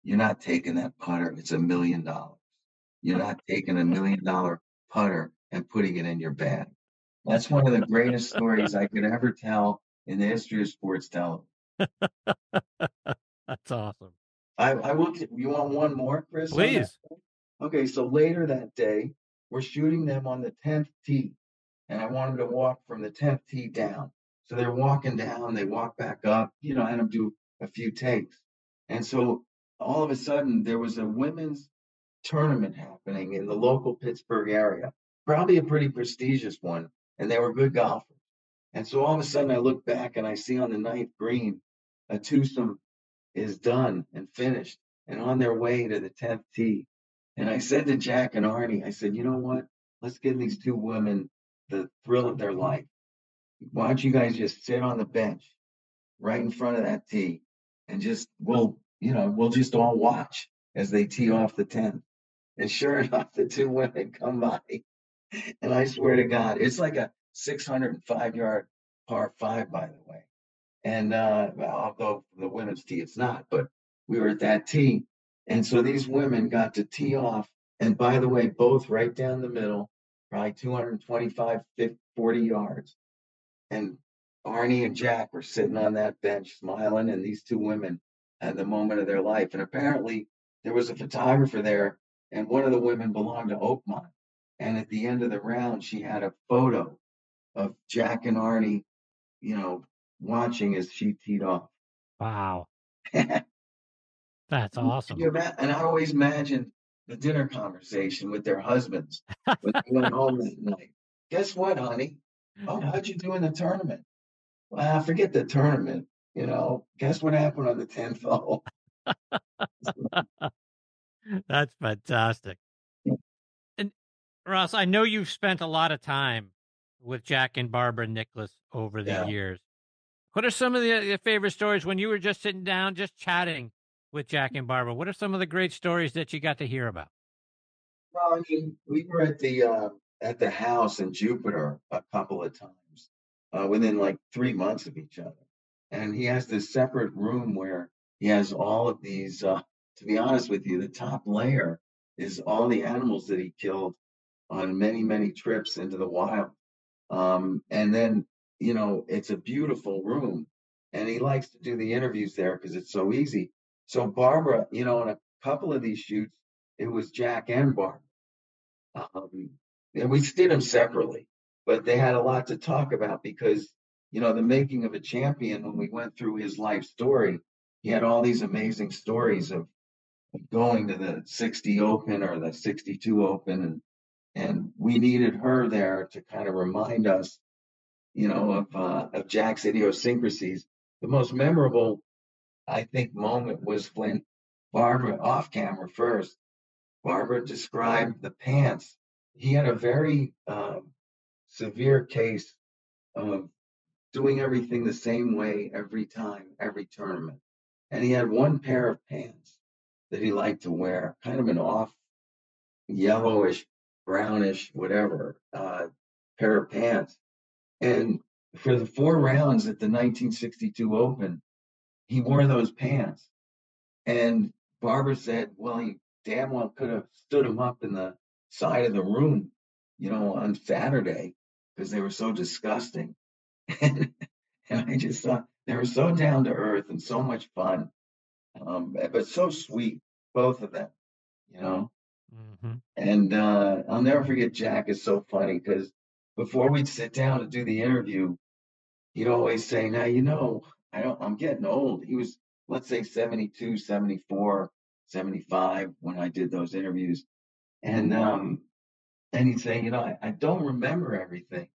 you're not taking that putter. It's a million dollars. You're not taking a million dollar putter and putting it in your bag. That's one of the greatest stories I could ever tell in the history of sports television. That's awesome. I, I will. You want one more, Chris? Please. Okay, so later that day, we're shooting them on the tenth tee. And I wanted to walk from the tenth tee down. So they're walking down, they walk back up, you know, I had them do a few takes. And so all of a sudden, there was a women's tournament happening in the local Pittsburgh area, probably a pretty prestigious one, and they were good golfers. And so all of a sudden, I look back and I see on the ninth green, a twosome is done and finished and on their way to the tenth tee. And I said to Jack and Arnie, I said, you know what? Let's give these two women the thrill of their life. Why don't you guys just sit on the bench right in front of that tee and just, we'll, you know, we'll just all watch as they tee off the tenth. And sure enough, the two women come by. And I swear to God, it's like a six hundred five yard par five, by the way. And uh, although the women's tee, it's not, but we were at that tee. And so these women got to tee off. And by the way, both right down the middle, probably two twenty-five, forty yards. And Arnie and Jack were sitting on that bench smiling, and these two women had the moment of their life. And apparently there was a photographer there, and one of the women belonged to Oakmont. And at the end of the round, she had a photo of Jack and Arnie, you know, watching as she teed off. Wow. That's awesome. And I always imagined the dinner conversation with their husbands when they went home that night. Guess what, honey? Oh, how'd you do in the tournament? Well, I forget the tournament. You know, guess what happened on the tenth hole? That's fantastic. And Ross, I know you've spent a lot of time with Jack and Barbara Nicklaus over the yeah. years. What are some of the, your favorite stories when you were just sitting down, just chatting with Jack and Barbara? What are some of the great stories that you got to hear about? Well, I mean, we were at the uh, at the house in Jupiter a couple of times, uh, within like three months of each other. And he has this separate room where he has all of these, uh, to be honest with you, the top layer is all the animals that he killed on many, many trips into the wild. Um, and then, you know, it's a beautiful room. And he likes to do the interviews there because it's so easy. So Barbara, you know, in a couple of these shoots, it was Jack and Barbara. Um, and we did them separately, but they had a lot to talk about because, you know, the making of a champion, when we went through his life story, he had all these amazing stories of going to the sixty Open or the sixty-two Open. And, and we needed her there to kind of remind us, you know, of, uh, of Jack's idiosyncrasies. The most memorable, I think, moment was when Barbara, off camera first, Barbara described the pants. He had a very uh, severe case of doing everything the same way every time, every tournament. And he had one pair of pants that he liked to wear, kind of an off yellowish, brownish, whatever, uh, pair of pants. And for the four rounds at the nineteen sixty-two Open, he wore those pants. And Barbara said, well, he damn well could have stood him up in the side of the room, you know, on Saturday, because they were so disgusting. And, and I just thought they were so down to earth and so much fun, um, but so sweet, both of them, you know. Mm-hmm. And uh, I'll never forget, Jack is so funny because before we'd sit down to do the interview, he'd always say, now, you know, I don't, I'm getting old. He was, let's say, seventy-two, seventy-four, seventy-five when I did those interviews. And um, and he'd say, you know, I, I don't remember everything.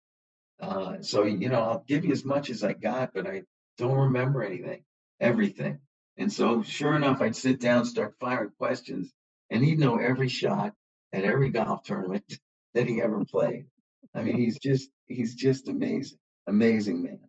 Uh, so, you know, I'll give you as much as I got, but I don't remember anything, everything. And so sure enough, I'd sit down, start firing questions, and he'd know every shot at every golf tournament that he ever played. I mean, he's just he's just amazing, amazing man.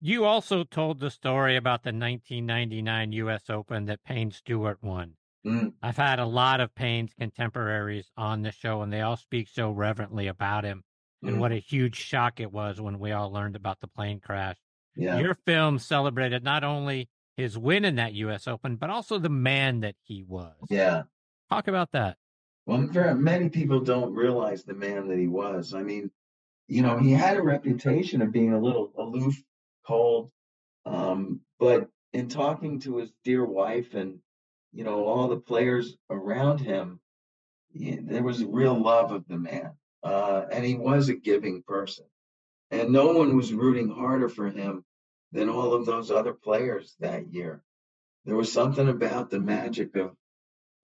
You also told the story about the nineteen ninety-nine U S Open that Payne Stewart won. Mm. I've had a lot of Payne's contemporaries on the show, and they all speak so reverently about him mm. and what a huge shock it was when we all learned about the plane crash. Yeah. Your film celebrated not only his win in that U S Open, but also the man that he was. Yeah. Talk about that. Well, very, many people don't realize the man that he was. I mean, you know, he had a reputation of being a little aloof, cold, um, but in talking to his dear wife and, you know, all the players around him, he, there was a real love of the man, uh, and he was a giving person, and no one was rooting harder for him than all of those other players that year. There was something about the magic of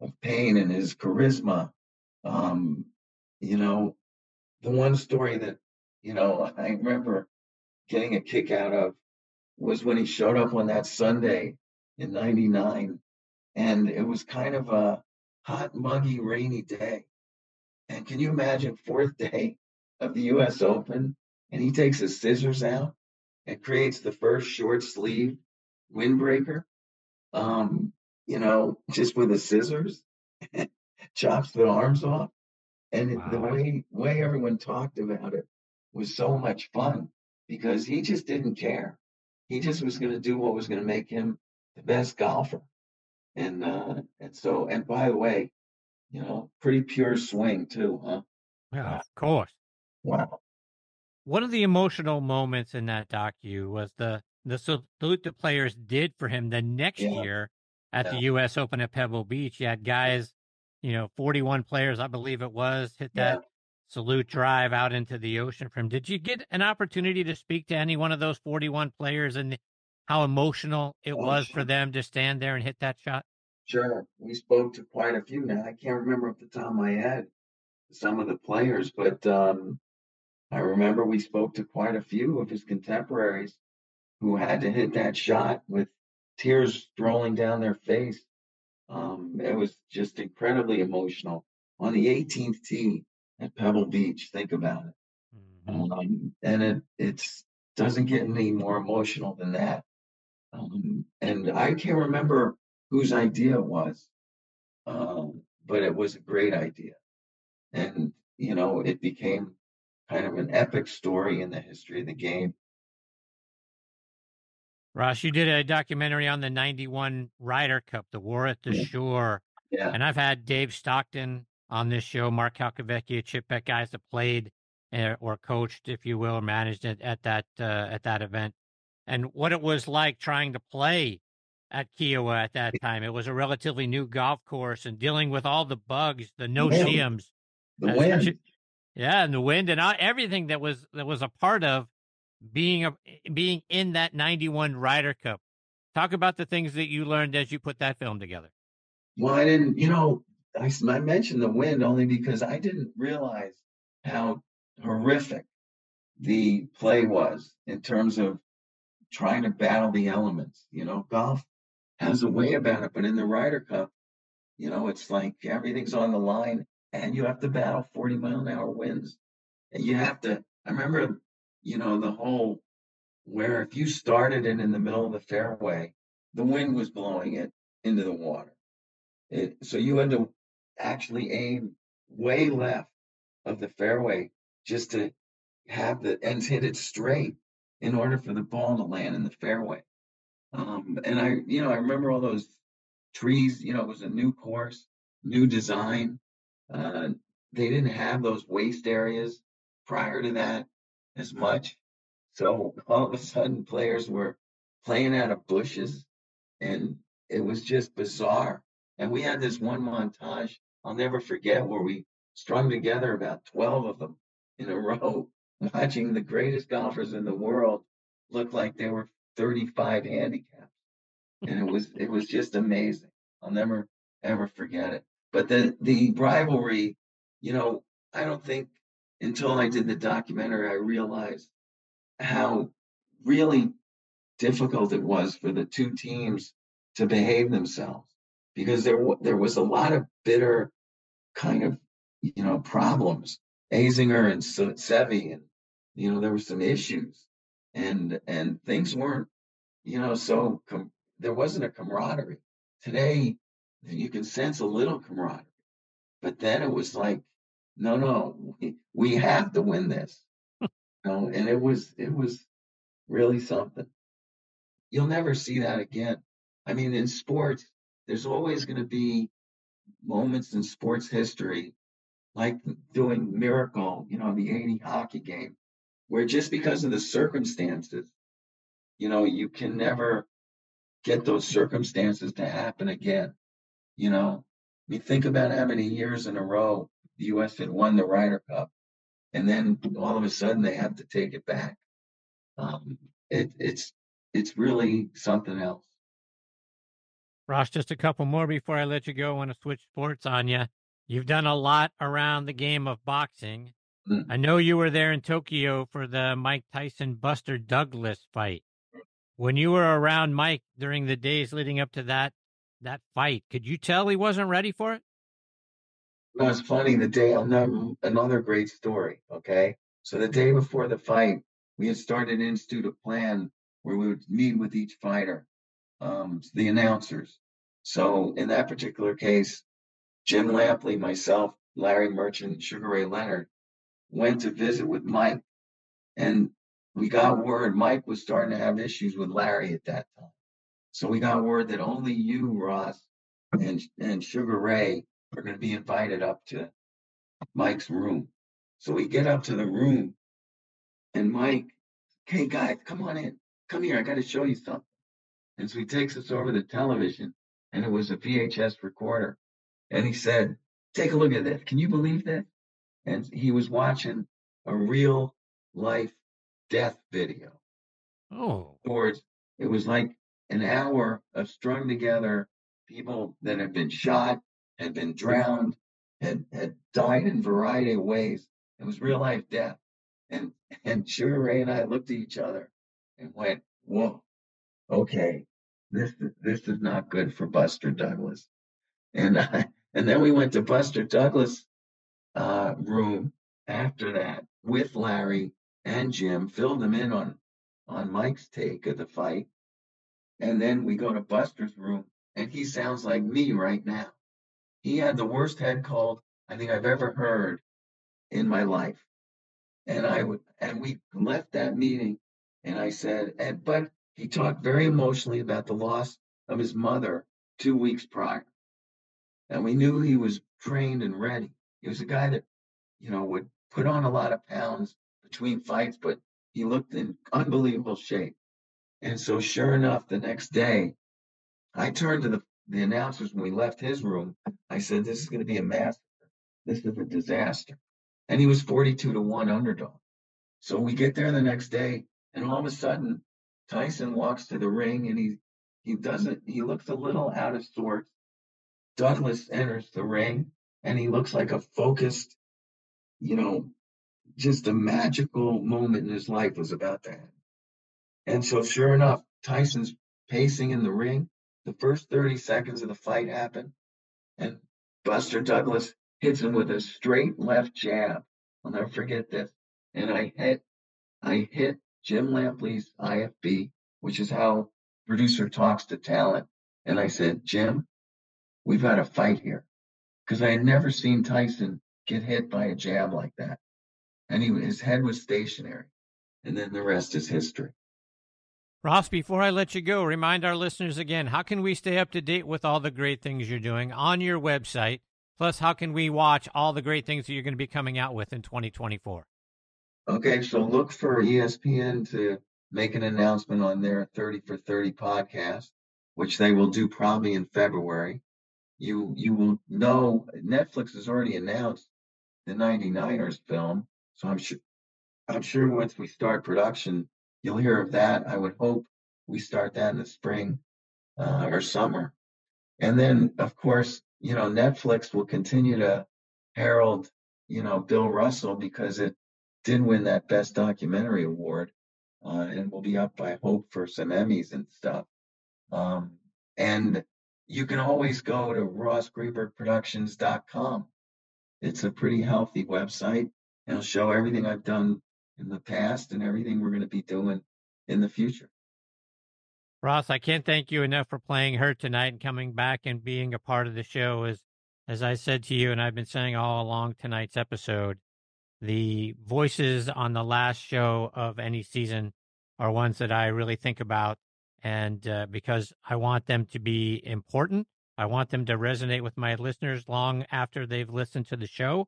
of Payne and his charisma. Um, you know, the one story that, you know, I remember getting a kick out of was when he showed up on that Sunday in ninety-nine, and it was kind of a hot, muggy, rainy day. And can you imagine, fourth day of the U S Open, and he takes his scissors out and creates the first short sleeve windbreaker, um, you know, just with the scissors, chops the arms off. And wow. the way, way everyone talked about it was so much fun, because he just didn't care. He just was going to do what was going to make him the best golfer. And uh, and so, and by the way, you know, pretty pure swing too, huh? Yeah, of course. Wow. One of the emotional moments in that docu was the the salute the players did for him the next yeah. year at yeah. the U S Open at Pebble Beach. You had guys, you know, forty-one players, I believe it was, hit that yeah. salute drive out into the ocean from. Did you get an opportunity to speak to any one of those forty-one players and how emotional it oh, was sure. for them to stand there and hit that shot? Sure. We spoke to quite a few. Now, I can't remember off the top of my head some of the players, but um, I remember we spoke to quite a few of his contemporaries who had to hit that shot with tears rolling down their face. Um, it was just incredibly emotional. On the eighteenth tee at Pebble Beach, think about it. Mm-hmm. Um, and it it's, doesn't get any more emotional than that. Um, and I can't remember whose idea it was, um, but it was a great idea. And, you know, it became kind of an epic story in the history of the game. Ross, you did a documentary on the ninety-one Ryder Cup, the War at the yeah. Shore. Yeah. And I've had Dave Stockton on this show, Mark Halkovecchia, Chip Beck, guys that played or coached, if you will, or managed it at that, uh, at that event. And what it was like trying to play at Kiawah at that time. It was a relatively new golf course, and dealing with all the bugs, the no-see-ums. The wind. Yeah, and the wind, and everything that was that was a part of being a, being in that ninety-one Ryder Cup. Talk about the things that you learned as you put that film together. Well, I didn't, you know, I, I mentioned the wind only because I didn't realize how horrific the play was in terms of trying to battle the elements. You know, golf has a way about it, but in the Ryder Cup, you know, it's like everything's on the line, and you have to battle forty mile an hour winds. And you have to, I remember, you know, the hole where if you started it in the middle of the fairway, the wind was blowing it into the water. It, so you had to actually aim way left of the fairway just to have the, and hit it straight, in order for the ball to land in the fairway. Um, and I, you know, I remember all those trees. You know, it was a new course, new design. Uh, they didn't have those waste areas prior to that as much. So all of a sudden, players were playing out of bushes, and it was just bizarre. And we had this one montage I'll never forget where we strung together about twelve of them in a row, watching the greatest golfers in the world look like they were thirty-five handicaps. And it was it was just amazing. I'll never, ever forget it. But the, the rivalry, you know, I don't think until I did the documentary, I realized how really difficult it was for the two teams to behave themselves, because there, there was a lot of bitter kind of you know, problems. Azinger and Seve, and, you know, there were some issues, and and things weren't, you know, so com- there wasn't a camaraderie. Today, you can sense a little camaraderie, but then it was like, no, no, we, we have to win this. You know, and it was it was really something. You'll never see that again. I mean, in sports, there's always going to be moments in sports history, like doing Miracle, you know, the eighty hockey game, where just because of the circumstances, you know, you can never get those circumstances to happen again. You know, I mean, think about how many years in a row the U S had won the Ryder Cup, and then all of a sudden they have to take it back. Um, it, it's it's really something else. Ross, just a couple more before I let you go. I want to switch sports on you. You've done a lot around the game of boxing. Mm-hmm. I know you were there in Tokyo for the Mike Tyson-Buster Douglas fight. When you were around Mike during the days leading up to that that fight, could you tell he wasn't ready for it? No, it's funny. The day, another, another great story, okay? So the day before the fight, we had started to institute a plan where we would meet with each fighter, um, the announcers. So in that particular case, Jim Lampley, myself, Larry Merchant, Sugar Ray Leonard went to visit with Mike. And we got word Mike was starting to have issues with Larry at that time. So we got word that only you, Ross, and, and Sugar Ray are going to be invited up to Mike's room. So we get up to the room, and Mike, hey, guys, come on in. Come here. I got to show you something. And so he takes us over the television, and it was a V H S recorder. And he said, take a look at this. Can you believe this? And he was watching a real-life death video. Oh. In other words, it was like an hour of strung together people that had been shot, had been drowned, had, had died in a variety of ways. It was real life death. And and Sugar Ray and I looked at each other and went, whoa, okay, this this is not good for Buster Douglas. And I, and then we went to Buster Douglas' uh, room after that with Larry and Jim, filled them in on, on Mike's take of the fight. And then we go to Buster's room, and he sounds like me right now. He had the worst head cold I think I've ever heard in my life. And I would, and we left that meeting, and I said, and but he talked very emotionally about the loss of his mother two weeks prior. And we knew he was trained and ready. He was a guy that, you know, would put on a lot of pounds between fights, but he looked in unbelievable shape. And so sure enough, the next day, I turned to the The announcers, when we left his room, I said, this is going to be a massacre. This is a disaster. And he was forty-two to one underdog. So we get there the next day, and all of a sudden, Tyson walks to the ring, and he he doesn't, he looks a little out of sorts. Douglas enters the ring, and he looks like a focused, you know, just a magical moment in his life was about to happen. And so sure enough, Tyson's pacing in the ring. The first thirty seconds of the fight happened, and Buster Douglas hits him with a straight left jab. I'll never forget this. And I hit, I hit Jim Lampley's I F B, which is how producer talks to talent. And I said, Jim, we've got a fight here, because I had never seen Tyson get hit by a jab like that. And he, his head was stationary. And then the rest is history. Ross, before I let you go, remind our listeners again, how can we stay up to date with all the great things you're doing on your website? Plus, how can we watch all the great things that you're going to be coming out with in twenty twenty-four? Okay, so look for E S P N to make an announcement on their thirty for thirty podcast, which they will do probably in February. You you will know Netflix has already announced the ninety-niners film, so I'm sure I'm sure once we start production, you'll hear of that. I would hope we start that in the spring uh, or summer. And then, of course, you know, Netflix will continue to herald, you know, Bill Russell, because it did win that Best Documentary Award uh, and will be up, I hope, for some Emmys and stuff. Um, and you can always go to ross greenberg productions dot com it's a pretty healthy website. It'll show everything I've done in the past and everything we're going to be doing in the future. Ross, I can't thank you enough for playing her tonight and coming back and being a part of the show. As, as I said to you, and I've been saying all along tonight's episode, the voices on the last show of any season are ones that I really think about. And uh, because I want them to be important, I want them to resonate with my listeners long after they've listened to the show.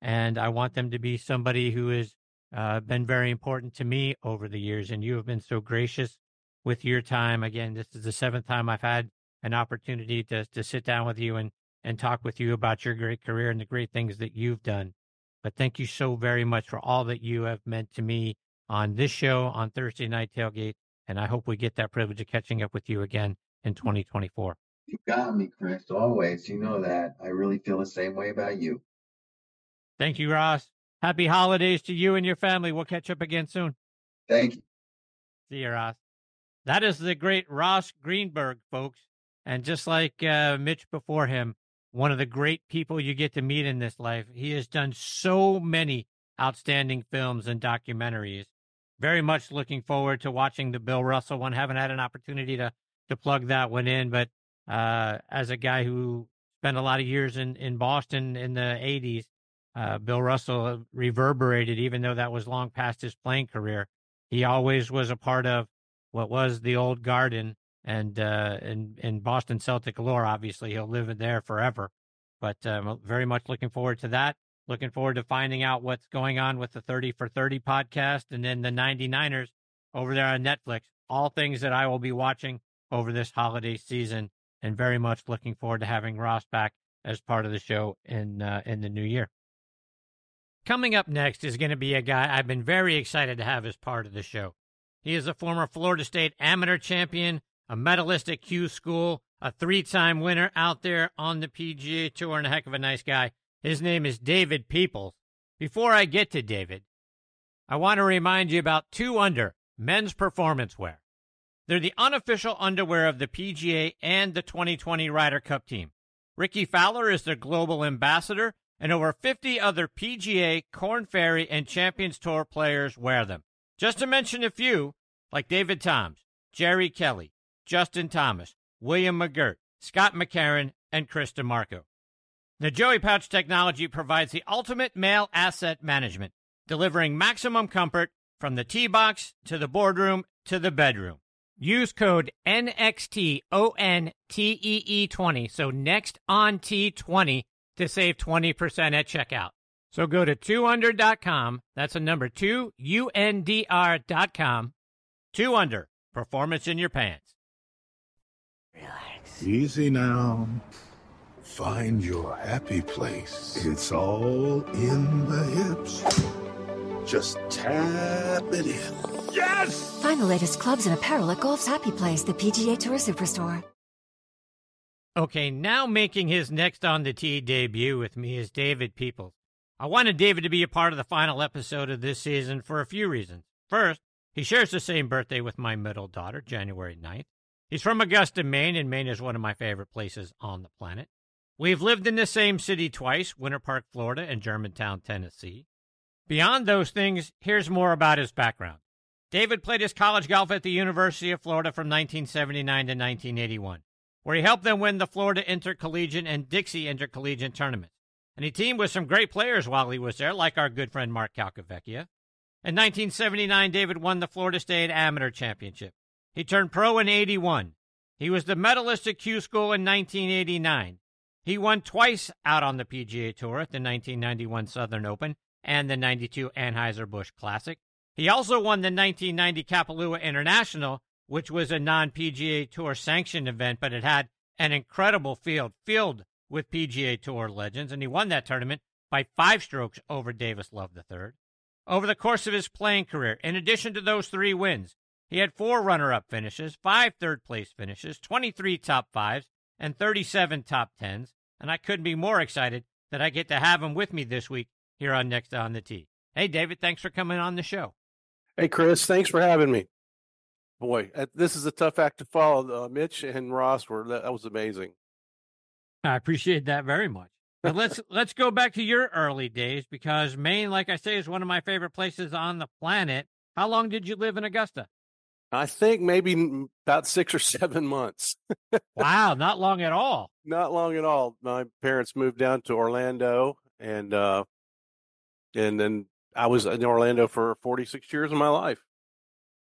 And I want them to be somebody who has uh, been very important to me over the years. And you have been so gracious with your time. Again, this is the seventh time I've had an opportunity to to sit down with you and, and talk with you about your great career and the great things that you've done. But thank you so very much for all that you have meant to me on this show, on Thursday Night Tailgate. And I hope we get that privilege of catching up with you again in twenty twenty-four. You got me, Chris, always. You know that. I really feel the same way about you. Thank you, Ross. Happy holidays to you and your family. We'll catch up again soon. Thank you. See you, Ross. That is the great Ross Greenberg, folks. And just like uh, Mitch before him, one of the great people you get to meet in this life. He has done so many outstanding films and documentaries. Very much looking forward to watching the Bill Russell one. Haven't had an opportunity to to plug that one in, but uh, as a guy who spent a lot of years in, in Boston in the eighties, uh, Bill Russell reverberated, even though that was long past his playing career. He always was a part of what was the old Garden, and uh, in, in Boston Celtic lore, obviously, he'll live in there forever. But um, very much looking forward to that. Looking forward to finding out what's going on with the thirty for thirty podcast and then the ninety-niners over there on Netflix. All things that I will be watching over this holiday season, and very much looking forward to having Ross back as part of the show in, uh, in the new year. Coming up next is going to be a guy I've been very excited to have as part of the show. He is a former Florida State amateur champion, a medalist at Q School, a three-time winner out there on the P G A Tour, and a heck of a nice guy. His name is David Peoples. Before I get to David, I want to remind you about Two Under men's performance wear. They're the unofficial underwear of the P G A and the twenty twenty Ryder Cup team. Ricky Fowler is their global ambassador, and over fifty other P G A, Korn Ferry, and Champions Tour players wear them. Just to mention a few, like David Toms, Jerry Kelly, Justin Thomas, William McGirt, Scott McCarron, and Chris DeMarco. The Joey Pouch technology provides the ultimate male asset management, delivering maximum comfort from the tee box to the boardroom to the bedroom. Use code N X T O N T E E twenty, so Next on T twenty, to save twenty percent at checkout. So go to two under dot com. That's a number two, U N D R dot com. Two Under, performance in your pants. Relax. Easy now. Find your happy place. It's all in the hips. Just tap it in. Yes! Find the latest clubs and apparel at Golf's Happy Place, the P G A Tour Superstore. Okay, now making his Next on the Tee debut with me is David Peoples. I wanted David to be a part of the final episode of this season for a few reasons. First, he shares the same birthday with my middle daughter, January ninth. He's from Augusta, Maine, and Maine is one of my favorite places on the planet. We've lived in the same city twice, Winter Park, Florida, and Germantown, Tennessee. Beyond those things, here's more about his background. David played his college golf at the University of Florida from nineteen seventy-nine to nineteen eighty-one, where he helped them win the Florida Intercollegiate and Dixie Intercollegiate tournaments. And he teamed with some great players while he was there, like our good friend Mark Calcavecchia. In nineteen seventy-nine, David won the Florida State Amateur Championship. He turned pro in eighty-one. He was the medalist at Q School in nineteen eighty-nine. He won twice out on the P G A Tour at the nineteen ninety-one Southern Open and the ninety-two Anheuser-Busch Classic. He also won the nineteen ninety Kapalua International, which was a non-P G A Tour sanctioned event, but it had an incredible field, filled with P G A Tour legends, and he won that tournament by five strokes over Davis Love the third. Over the course of his playing career, in addition to those three wins, he had four runner-up finishes, five third-place finishes, twenty-three top fives, and thirty-seven top tens, and I couldn't be more excited that I get to have him with me this week here on Next on the Tee. Hey, David, thanks for coming on the show. Hey, Chris, thanks for having me. Boy, this is a tough act to follow. Uh, Mitch and Ross, were that, that was amazing. I appreciate that very much. But let's let's go back to your early days, because Maine, like I say, is one of my favorite places on the planet. How long did you live in Augusta? I think maybe about six or seven months. Wow, not long at all. Not long at all. My parents moved down to Orlando, and uh, and then I was in Orlando for forty-six years of my life.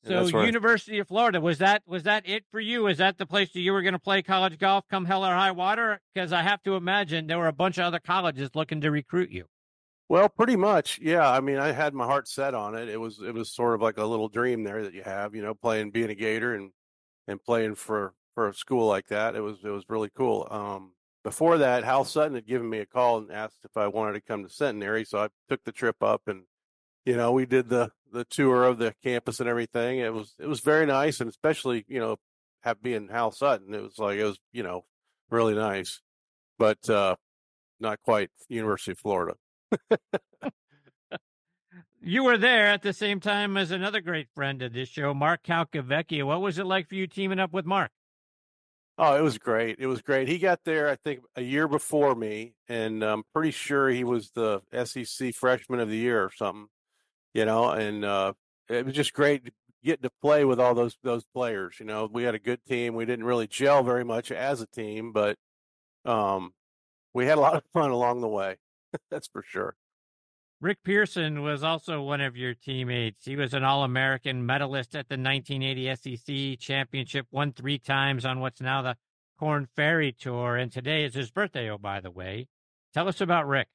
So University of Florida, was that was that it for you? Is that the place that you were going to play college golf come hell or high water? Because I have to imagine there were a bunch of other colleges looking to recruit you. Well, pretty much, yeah. I mean, I had my heart set on it. It was it was sort of like a little dream there that you have, you know, playing, being a Gator, and and playing for, for a school like that. It was it was really cool. Um, before that, Hal Sutton had given me a call and asked if I wanted to come to Centenary, so I took the trip up, and you know, we did the, the tour of the campus and everything. It was it was very nice, and especially, you know, have being Hal Sutton, it was like it was, you know, really nice, but uh, not quite University of Florida. You were there at the same time as another great friend of this show, Mark Calcavecchia. What was it like for you teaming up with Mark? Oh, it was great. It was great. He got there, I think, a year before me, and I'm pretty sure he was the S E C Freshman of the Year or something. You know, and uh, it was just great getting to play with all those those players. You know, we had a good team. We didn't really gel very much as a team, but um, we had a lot of fun along the way. That's for sure. Rick Pearson was also one of your teammates. He was an All-American medalist at the nineteen eighty S E C Championship, won three times on what's now the Korn Ferry Tour, and today is his birthday, oh, by the way. Tell us about Rick.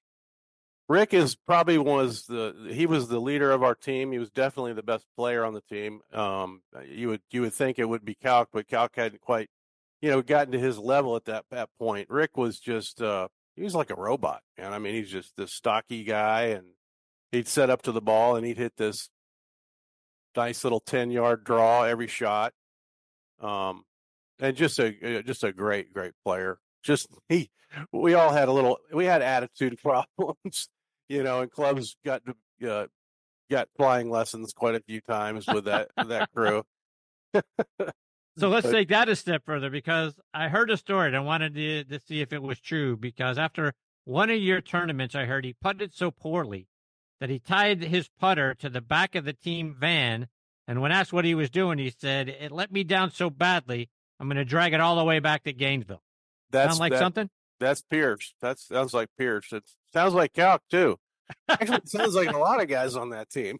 Rick is probably was the he was the leader of our team. He was definitely the best player on the team. Um, you would you would think it would be Calc, but Calc hadn't quite, you know, gotten to his level at that that point. Rick was just uh, he was like a robot, man. I mean, he's just this stocky guy, and he'd set up to the ball and he'd hit this nice little ten yard draw every shot, um, and just a just a great great player. Just he we all had a little we had attitude problems. You know, and clubs got uh, got flying lessons quite a few times with that that crew. So let's but, take that a step further, because I heard a story and I wanted to, to see if it was true. Because after one of your tournaments, I heard he putted so poorly that he tied his putter to the back of the team van. And when asked what he was doing, he said, "It let me down so badly, I'm going to drag it all the way back to Gainesville." That's sound like that, something. That's Pierce. That sounds like Pierce. It sounds like Calc, too. Actually, it sounds like a lot of guys on that team.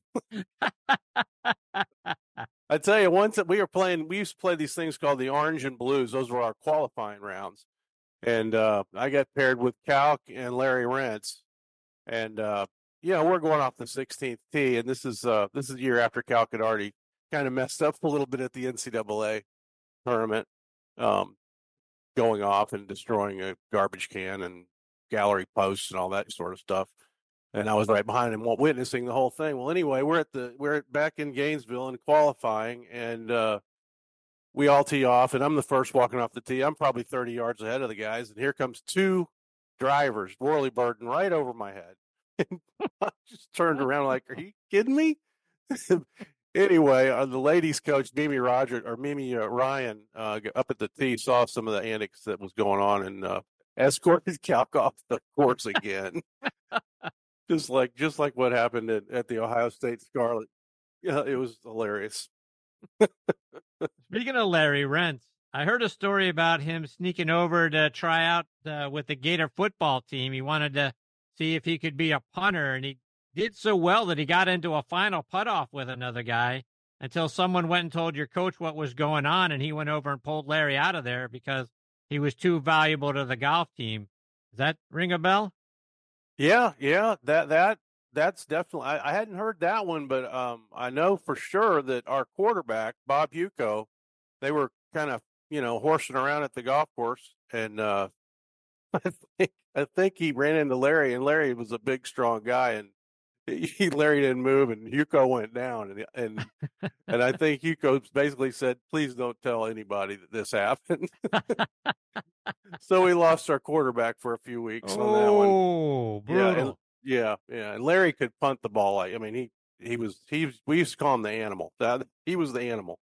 I tell you, once we were playing, we used to play these things called the Orange and Blues. Those were our qualifying rounds. And uh, I got paired with Calc and Larry Rentz. And, uh, you know, we're going off the sixteenth tee. And this is uh, this is the year after Calc had already kind of messed up a little bit at the N C double A tournament. Um going off and destroying a garbage can and gallery posts and all that sort of stuff. And I was right behind him witnessing the whole thing. Well, anyway, we're at the, we're back in Gainesville and qualifying, and uh, we all tee off, and I'm the first walking off the tee. I'm probably thirty yards ahead of the guys. And here comes two drivers, whirly birding right over my head. And I just turned around like, are you kidding me? Anyway, uh, the ladies' coach, Mimi Roger or Mimi uh, Ryan, uh, up at the tee, saw some of the antics that was going on, and uh, escorted Calc off the course again, just like just like what happened at, at the Ohio State Scarlet. Yeah, it was hilarious. Speaking of Larry Rentz, I heard a story about him sneaking over to try out uh, with the Gator football team. He wanted to see if he could be a punter, and he did so well that he got into a final putt-off with another guy until someone went and told your coach what was going on, and he went over and pulled Larry out of there because he was too valuable to the golf team. Does that ring a bell? Yeah, yeah, that that that's definitely. I, I hadn't heard that one, but um, I know for sure that our quarterback, Bob Yuko, they were kind of, you know, horsing around at the golf course, and uh, I think I think he ran into Larry, and Larry was a big, strong guy, and He, Larry didn't move, and Yuko went down, and and and I think Yuko basically said, "Please don't tell anybody that this happened." So we lost our quarterback for a few weeks oh, on that one. Oh, brutal! Yeah, and, yeah, yeah. And Larry could punt the ball. Like, I mean, he he was he was, we used to call him the animal. That he was the animal.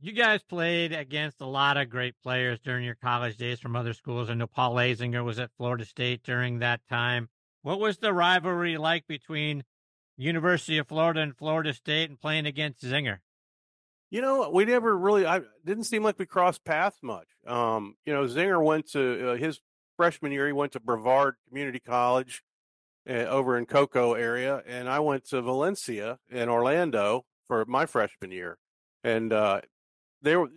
you guys played against a lot of great players during your college days from other schools. I know Paul Azinger was at Florida State during that time. What was the rivalry like between University of Florida and Florida State and playing against Zinger? You know, we never really, I didn't seem like we crossed paths much. Um, you know, Zinger went to uh, his freshman year, he went to Brevard Community College uh, over in Cocoa area. And I went to Valencia in Orlando for my freshman year. And, uh, They were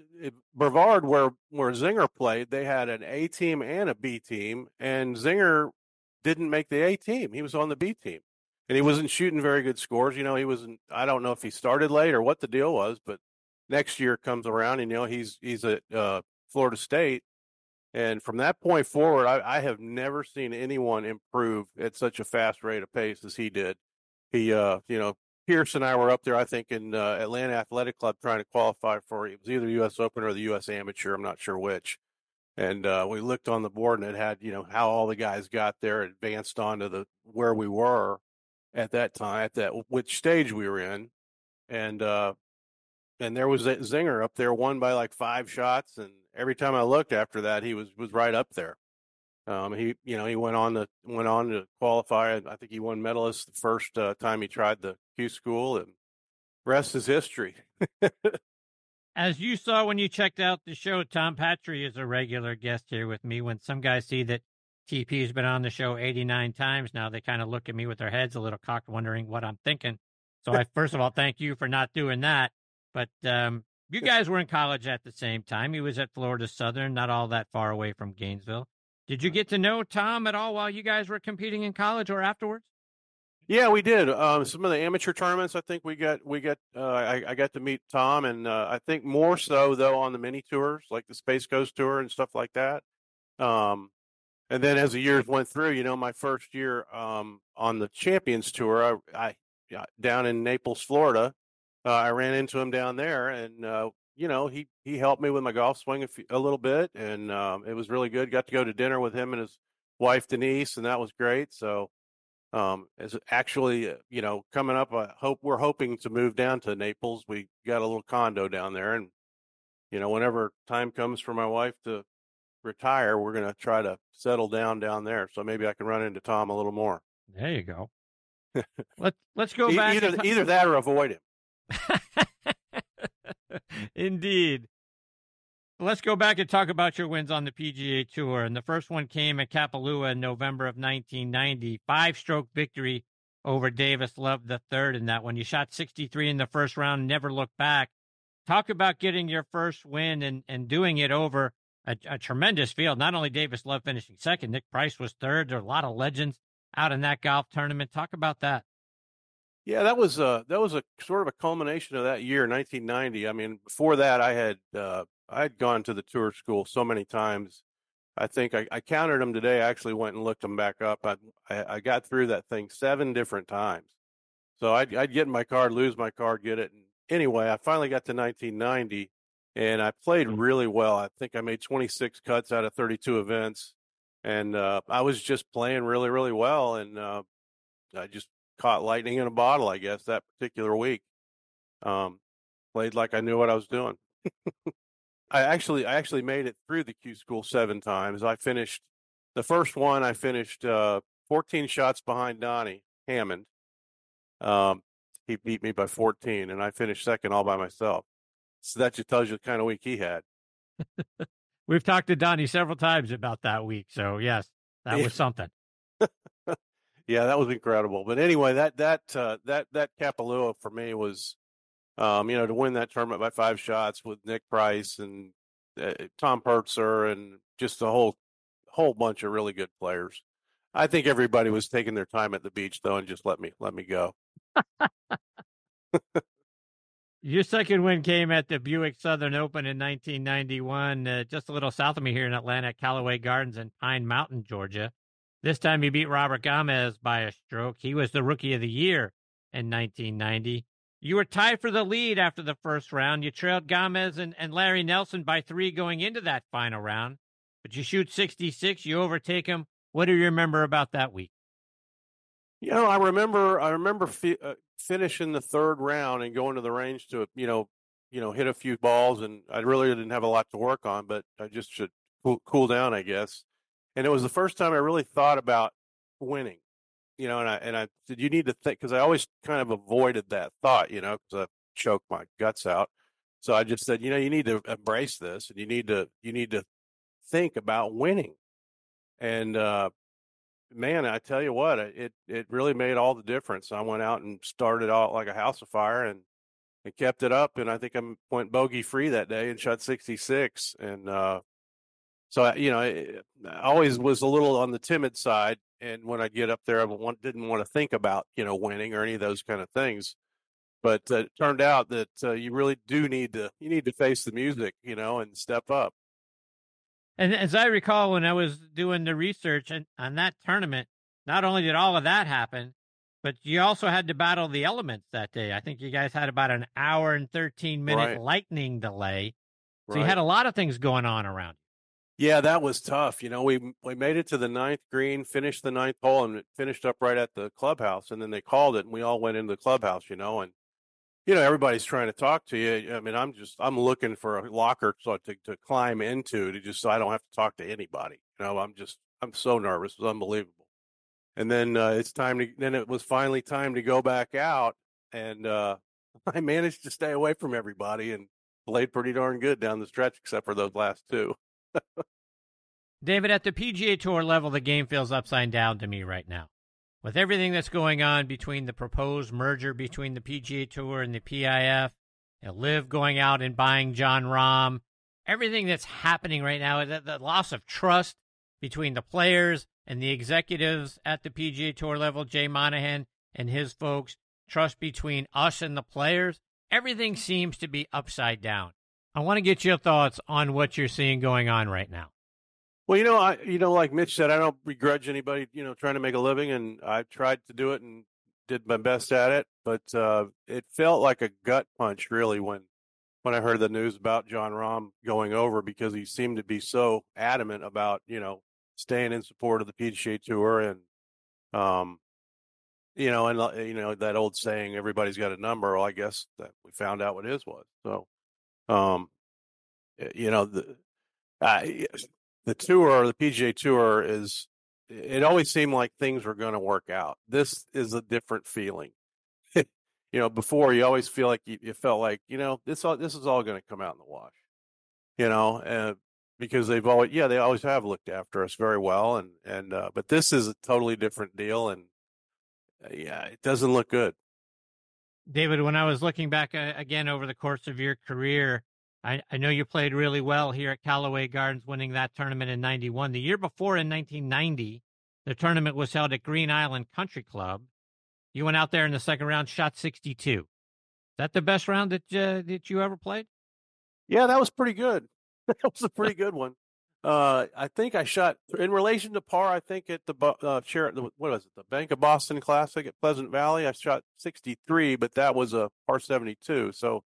Brevard, where where Zinger played. They had an A team and a B team, and Zinger didn't make the A team. He was on the B team, and he wasn't shooting very good scores. You know, he wasn't. I don't know if he started late or what the deal was, but next year comes around, and you know he's he's at uh, Florida State, and from that point forward, I, I have never seen anyone improve at such a fast rate of pace as he did. He, uh, you know. Pierce and I were up there, I think, in uh, Atlanta Athletic Club trying to qualify for it. It was either the U S Open or the U S Amateur. I'm not sure which. And uh, we looked on the board, and it had, you know, how all the guys got there, advanced on to the, where we were at that time, at that which stage we were in. And uh, and there was that Zinger up there, won by like five shots. And every time I looked after that, he was, was right up there. Um, he, you know, he went on to went on to qualify. I think he won medalist the first uh, time he tried the Q school, and rest is history. As you saw when you checked out the show, Tom Patry is a regular guest here with me. When some guys see that T P has been on the show eighty-nine times now, they kind of look at me with their heads a little cocked, wondering what I'm thinking. So I, first of all, thank you for not doing that. But um, you guys were in college at the same time. He was at Florida Southern, not all that far away from Gainesville. Did you get to know Tom at all while you guys were competing in college or afterwards? Yeah, we did. Um, some of the amateur tournaments, I think we got, we got, uh, I, I got to meet Tom, and uh, I think more so though on the mini tours, like the Space Coast Tour and stuff like that. Um, and then as the years went through, you know, my first year um, on the Champions Tour, I, I down in Naples, Florida, uh, I ran into him down there, and uh, you know, he, he helped me with my golf swing a, few, a little bit, and um, it was really good. Got to go to dinner with him and his wife, Denise, and that was great. So um, it's actually, you know, coming up, I hope we're hoping to move down to Naples. We got a little condo down there, and, you know, whenever time comes for my wife to retire, we're going to try to settle down down there. So maybe I can run into Tom a little more. There you go. Let's, let's go back. Either, and... either that or avoid him. Indeed. Let's go back and talk about your wins on the P G A Tour. And the first one came at Kapalua in November of nineteen ninety. Five-stroke victory over Davis Love the third in that one. You shot sixty-three in the first round, never looked back. Talk about getting your first win and, and doing it over a, a tremendous field. Not only Davis Love finishing second, Nick Price was third. There are a lot of legends out in that golf tournament. Talk about that. Yeah, that was a that was a sort of a culmination of that year, nineteen ninety. I mean, before that, I had uh, I had gone to the tour school so many times. I think I, I counted them today. I actually went and looked them back up. I I, I got through that thing seven different times. So I'd, I'd get in my card, lose my card, get it. And anyway, I finally got to nineteen ninety, and I played really well. I think I made twenty-six cuts out of thirty-two events, and uh, I was just playing really, really well, and uh, I just caught lightning in a bottle, I guess, that particular week. Um, played like I knew what I was doing. I actually, I actually made it through the Q school seven times. I finished the first one. I finished uh, fourteen shots behind Donnie Hammond. Um, he beat me by fourteen, and I finished second all by myself. So that just tells you the kind of week he had. We've talked to Donnie several times about that week. So yes, that yeah. was something. Yeah, that was incredible. But anyway, that that uh, that that Kapalua for me was, um, you know, to win that tournament by five shots with Nick Price and uh, Tom Pertzer and just a whole whole bunch of really good players. I think everybody was taking their time at the beach though, and just let me let me go. Your second win came at the Buick Southern Open in nineteen ninety-one, uh, just a little south of me here in Atlanta, at Callaway Gardens in Pine Mountain, Georgia. This time he beat Robert Gomez by a stroke. He was the Rookie of the Year in nineteen ninety. You were tied for the lead after the first round. You trailed Gomez and, and Larry Nelson by three going into that final round. But you shoot sixty-six, you overtake him. What do you remember about that week? You know, I remember I remember fi- uh, finishing the third round and going to the range to, you know, you know, hit a few balls, and I really didn't have a lot to work on, but I just should cool, cool down, I guess. And it was the first time I really thought about winning, you know, and I, and I said, you need to think, because I always kind of avoided that thought, you know, because I choked my guts out. So I just said, you know, you need to embrace this, and you need to, you need to think about winning. And, uh, man, I tell you what, it, it really made all the difference. I went out and started out like a house of fire, and, and kept it up. And I think I went bogey free that day and shot sixty-six. And, uh, so, I, you know, it, I always was a little on the timid side. And when I get up there, I want, didn't want to think about, you know, winning or any of those kind of things. But uh, it turned out that uh, you really do need to, you need to face the music, you know, and step up. And as I recall, when I was doing the research and on that tournament, not only did all of that happen, but you also had to battle the elements that day. I think you guys had about an hour and thirteen minute right. lightning delay. So right. you had a lot of things going on around you. Yeah, that was tough. You know, we we made it to the ninth green, finished the ninth hole, and it finished up right at the clubhouse. And then they called it, and we all went into the clubhouse, you know, and, you know, everybody's trying to talk to you. I mean, I'm just, I'm looking for a locker to, to climb into to just, so I don't have to talk to anybody. You know, I'm just, I'm so nervous. It was unbelievable. And then uh, it's time to, then it was finally time to go back out. And uh, I managed to stay away from everybody and played pretty darn good down the stretch, except for those last two. David, at the P G A Tour level, the game feels upside down to me right now. With everything that's going on between the proposed merger between the P G A Tour and the P I F, and LIV going out and buying John Rahm, everything that's happening right now, the, the loss of trust between the players and the executives at the P G A Tour level, Jay Monahan and his folks, trust between us and the players, everything seems to be upside down. I want to get your thoughts on what you're seeing going on right now. Well, you know, I, you know, like Mitch said, I don't begrudge anybody, you know, trying to make a living, and I tried to do it and did my best at it, but uh, it felt like a gut punch, really, when when I heard the news about John Rahm going over, because he seemed to be so adamant about, you know, staying in support of the P G A Tour, and um, you know, and you know that old saying, "Everybody's got a number." Well, I guess that we found out what his was. So, um, you know, the I, the tour, the P G A Tour, is it always seemed like things were going to work out. This is a different feeling. You know, before you always feel like you, you felt like you know this all this is all going to come out in the wash. You know, and. Because they've always, yeah, they always have looked after us very well, and and uh, but this is a totally different deal, and uh, yeah, it doesn't look good. David, when I was looking back uh, again over the course of your career, I, I know you played really well here at Callaway Gardens, winning that tournament in ninety-one. The year before, in nineteen ninety, the tournament was held at Green Island Country Club. You went out there in the second round, shot sixty-two. Is that the best round that uh, that you ever played? Yeah, that was pretty good. That was a pretty good one. Uh, I think I shot in relation to par. I think at the uh, what was it, the Bank of Boston Classic at Pleasant Valley, I shot sixty-three, but that was a par seventy-two, so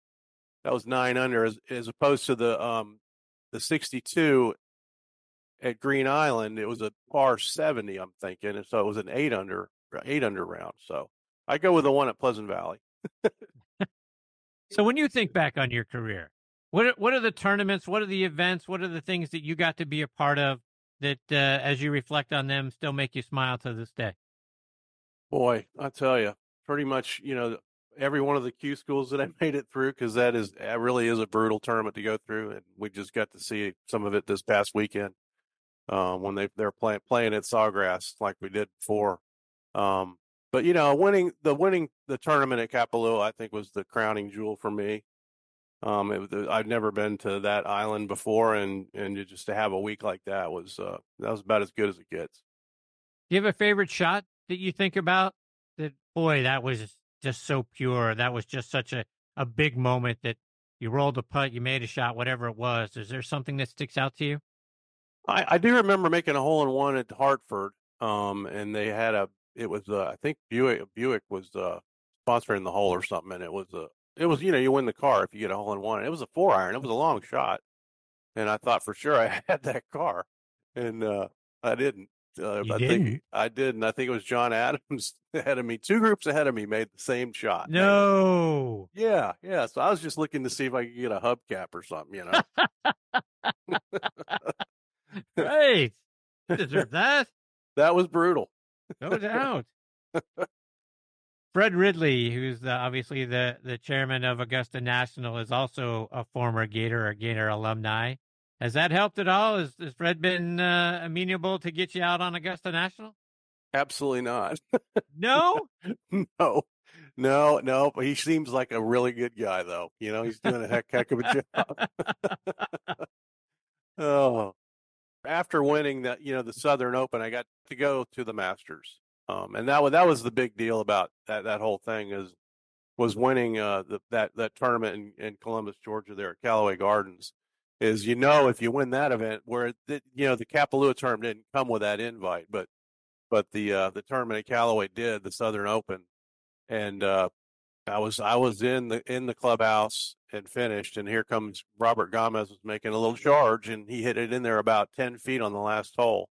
that was nine under, as, as opposed to the um the sixty-two at Green Island. It was a par seventy, I'm thinking, and so it was an eight under eight under round. So I go with the one at Pleasant Valley. So when you think back on your career, What are, what are the tournaments? What are the events? What are the things that you got to be a part of that, uh, as you reflect on them, still make you smile to this day? Boy, I tell you, pretty much, you know, every one of the Q schools that I made it through, because that is, it really is a brutal tournament to go through, and we just got to see some of it this past weekend um, when they they're playing playing at Sawgrass like we did before. Um, but you know, winning the winning the tournament at Kapalua, I think, was the crowning jewel for me. Um, it, I've never been to that island before, and, and just to have a week like that was uh, that was about as good as it gets. Do you have a favorite shot that you think about? That boy, that was just so pure. That was just such a, a big moment that you rolled a putt, you made a shot, whatever it was. Is there something that sticks out to you? I, I do remember making a hole in one at Hartford, um, and they had a. It was uh, I think Buick Buick was uh, sponsoring the hole or something, and it was a. Uh, It was, you know, you win the car if you get a hole in one. It was a four iron. It was a long shot. And I thought for sure I had that car. And uh, I didn't. Uh, you I didn't. think I did, and I think it was John Adams ahead of me. Two groups ahead of me made the same shot. No. Maybe. Yeah, yeah. So I was just looking to see if I could get a hubcap or something, you know. Right. You deserve that. That was brutal. No doubt. Fred Ridley, who's the, obviously the, the chairman of Augusta National, is also a former Gator or Gator alumni. Has that helped at all? Has, has Fred been uh, amenable to get you out on Augusta National? Absolutely not. No? No. No, no. He seems like a really good guy, though. You know, he's doing a heck, heck of a job. Oh. After winning that, you know, the Southern Open, I got to go to the Masters. Um, and that was, that was the big deal about that, that whole thing is, was winning uh, the, that, that tournament in, in Columbus, Georgia, there at Callaway Gardens. Is, you know, if you win that event, where it, you know, the Kapalua tournament didn't come with that invite, but but the uh, the tournament at Callaway did, the Southern Open, and uh, I was I was in the in the clubhouse and finished, and here comes Robert Gomez was making a little charge, and he hit it in there about ten feet on the last hole,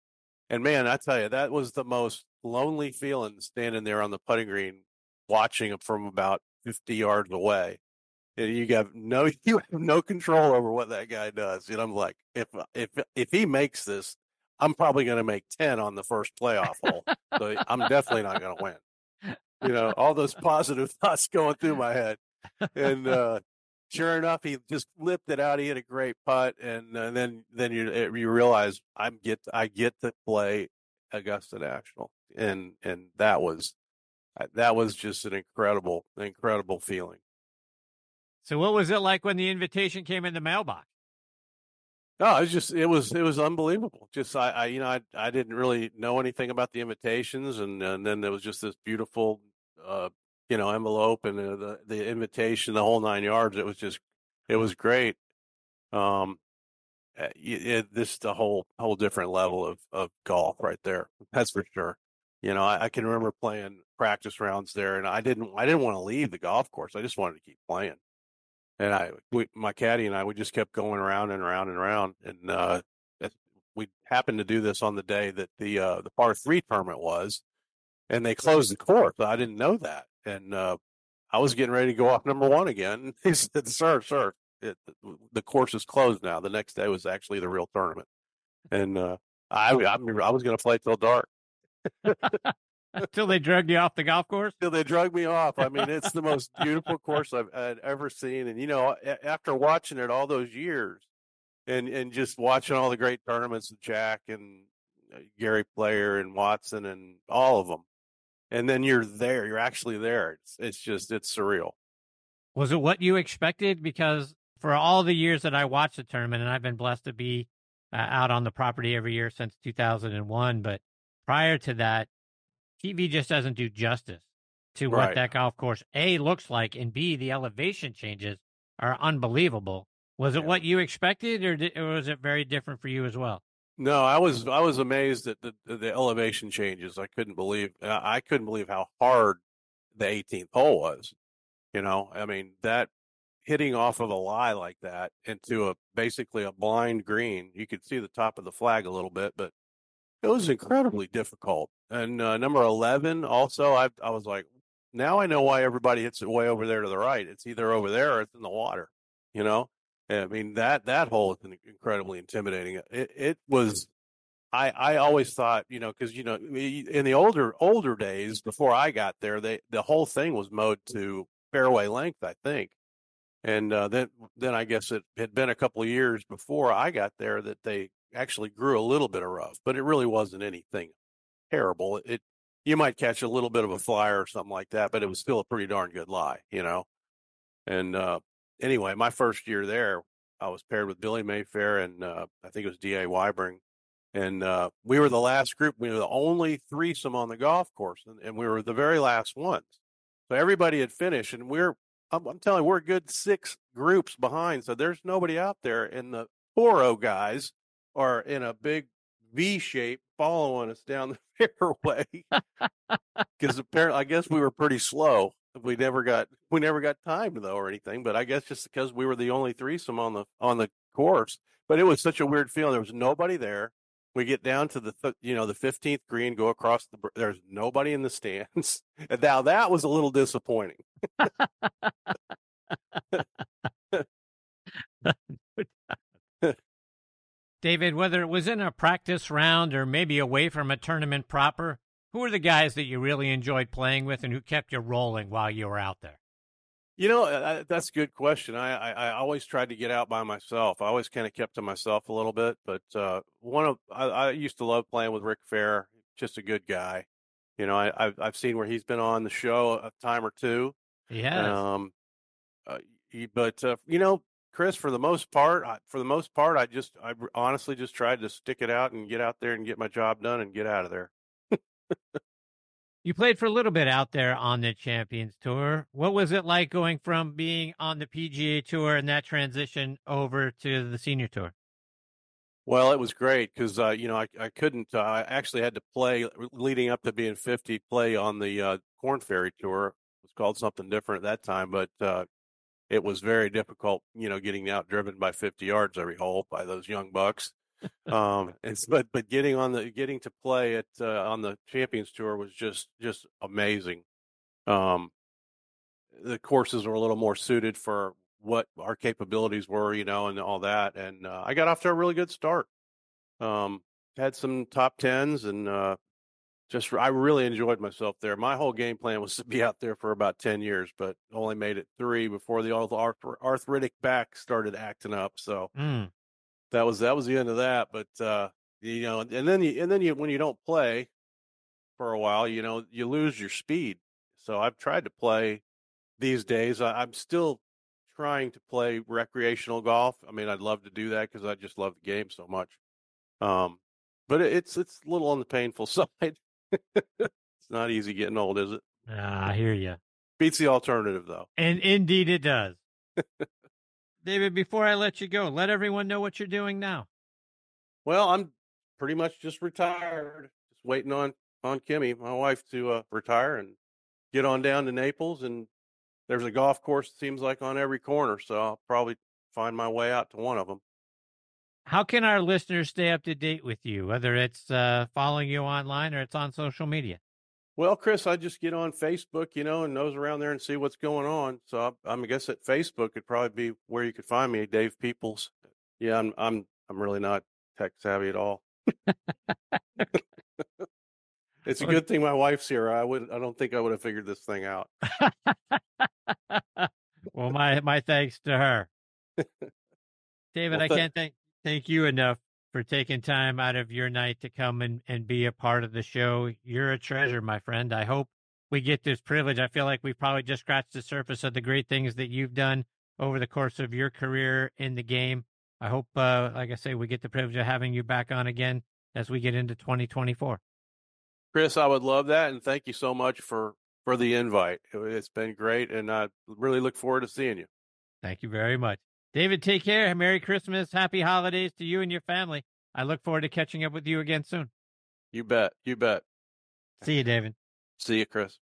and man, I tell you, that was the most lonely feeling standing there on the putting green, watching it from about fifty yards away. You got no, you have no control over what that guy does. And I'm like, if if if he makes this, I'm probably going to make ten on the first playoff hole. So I'm definitely not going to win. You know, all those positive thoughts going through my head. And uh, sure enough, he just lipped it out. He had a great putt, and, and then then you you realize I'm get I get to play Augusta National, and and that was that was just an incredible incredible feeling. So what was it like when the invitation came in the mailbox? No, it was just, it was, it was unbelievable. Just, I, I you know, I, I didn't really know anything about the invitations. And, and then there was just this beautiful, uh, you know, envelope and uh, the, the invitation, the whole nine yards. It was just, it was great. Um, it, it, this, the whole, whole different level of, of golf right there. That's for sure. You know, I, I can remember playing practice rounds there, and I didn't, I didn't want to leave the golf course. I just wanted to keep playing. And I, we, my caddy and I, we just kept going around and around and around. And uh, we happened to do this on the day that the uh, the par three tournament was, and they closed the course. I didn't know that, and uh, I was getting ready to go off number one again. He said, "Sir, sir, it, the course is closed now." The next day was actually the real tournament, and uh, I, I, I was going to play till dark. Until they drug you off the golf course? Until they drug me off. I mean, it's the most beautiful course I've I'd ever seen. And, you know, after watching it all those years and, and just watching all the great tournaments with Jack and Gary Player and Watson and all of them, and then you're there. You're actually there. It's, it's just, it's surreal. Was it what you expected? Because for all the years that I watched the tournament, and I've been blessed to be uh, out on the property every year since two thousand one, but prior to that, T V just doesn't do justice to what right. that golf course, A, looks like, and B, the elevation changes are unbelievable. Was yeah. it what you expected, or, did, or was it very different for you as well? No, I was I was amazed at the, the elevation changes. I couldn't believe I couldn't believe how hard the eighteenth hole was. You know, I mean, that hitting off of a lie like that into a basically a blind green, you could see the top of the flag a little bit, but it was incredibly difficult. And uh, number eleven, also, I I was like, now I know why everybody hits it way over there to the right. It's either over there or it's in the water, you know? I mean, that that hole is incredibly intimidating. It it was, I I always thought, you know, because, you know, in the older older days, before I got there, they the whole thing was mowed to fairway length, I think. And uh, then, then I guess it had been a couple of years before I got there that they actually grew a little bit of rough, but it really wasn't anything terrible. It, you might catch a little bit of a flyer or something like that, but it was still a pretty darn good lie, you know? And, uh, anyway, my first year there, I was paired with Billy Mayfair and, uh, I think it was D A Weibring. And, uh, we were the last group. We were the only threesome on the golf course, and, and we were the very last ones. So everybody had finished, and we're, I'm, I'm telling you, we're a good six groups behind. So there's nobody out there, and the four-oh guys are in a big V shape following us down the fairway, because apparently I guess we were pretty slow. We never got we never got timed though or anything, but I guess just because we were the only threesome on the on the course. But it was such a weird feeling. There was nobody there. We get down to the, th- you know, the fifteenth green, go across the, there's nobody in the stands. And now that was a little disappointing. David, whether it was in a practice round or maybe away from a tournament proper, who were the guys that you really enjoyed playing with and who kept you rolling while you were out there? You know, I, that's a good question. I, I, I always tried to get out by myself. I always kind of kept to myself a little bit. But uh, one of I, I used to love playing with Rick Fair, just a good guy. You know, I, I've, I've seen where he's been on the show a time or two. He has. Um, uh, he, but, uh, you know, Chris, for the most part, I, for the most part, I just I honestly just tried to stick it out and get out there and get my job done and get out of there. You played for a little bit out there on the Champions Tour. What was it like going from being on the P G A Tour and that transition over to the Senior Tour? Well, it was great because, uh, you know, I, I couldn't, uh, I actually had to play leading up to being fifty, play on the uh, Corn Ferry Tour. It was called something different at that time, but uh, it was very difficult, you know, getting out driven by fifty yards every hole by those young bucks. um it's but but getting on the getting to play at uh, on the Champions Tour was just just amazing. Um the courses were a little more suited for what our capabilities were, you know, and all that, and uh, I got off to a really good start. Um had some top tens, and uh just I really enjoyed myself there. My whole game plan was to be out there for about ten years, but only made it three before the old arthritic back started acting up, so mm. That was that was the end of that, but uh, you know, and then you, and then you when you don't play for a while, you know, you lose your speed. So I've tried to play these days. I, I'm still trying to play recreational golf. I mean, I'd love to do that because I just love the game so much. Um, but it, it's it's a little on the painful side. It's not easy getting old, is it? Ah, I hear you. Beats the alternative, though. And indeed, it does. David, before I let you go, let everyone know what you're doing now. Well, I'm pretty much just retired, just waiting on, on Kimmy, my wife, to uh, retire and get on down to Naples. And there's a golf course, it seems like, on every corner, so I'll probably find my way out to one of them. How can our listeners stay up to date with you, whether it's uh, following you online or it's on social media? Well, Chris, I just get on Facebook, you know, and nose around there and see what's going on. So I, I guess at Facebook could probably be where you could find me, Dave Peoples. Yeah, I'm, I'm, I'm really not tech savvy at all. It's a good thing my wife's here. I would, I don't think I would have figured this thing out. Well, my, my thanks to her, David. Well, th- I can't thank thank you enough for taking time out of your night to come and, and be a part of the show. You're a treasure, my friend. I hope we get this privilege. I feel like we've probably just scratched the surface of the great things that you've done over the course of your career in the game. I hope, uh, like I say, we get the privilege of having you back on again as we get into twenty twenty-four. Chris, I would love that, and thank you so much for, for the invite. It's been great, and I really look forward to seeing you. Thank you very much. David, take care. Merry Christmas. Happy holidays to you and your family. I look forward to catching up with you again soon. You bet. You bet. See you, David. See you, Chris.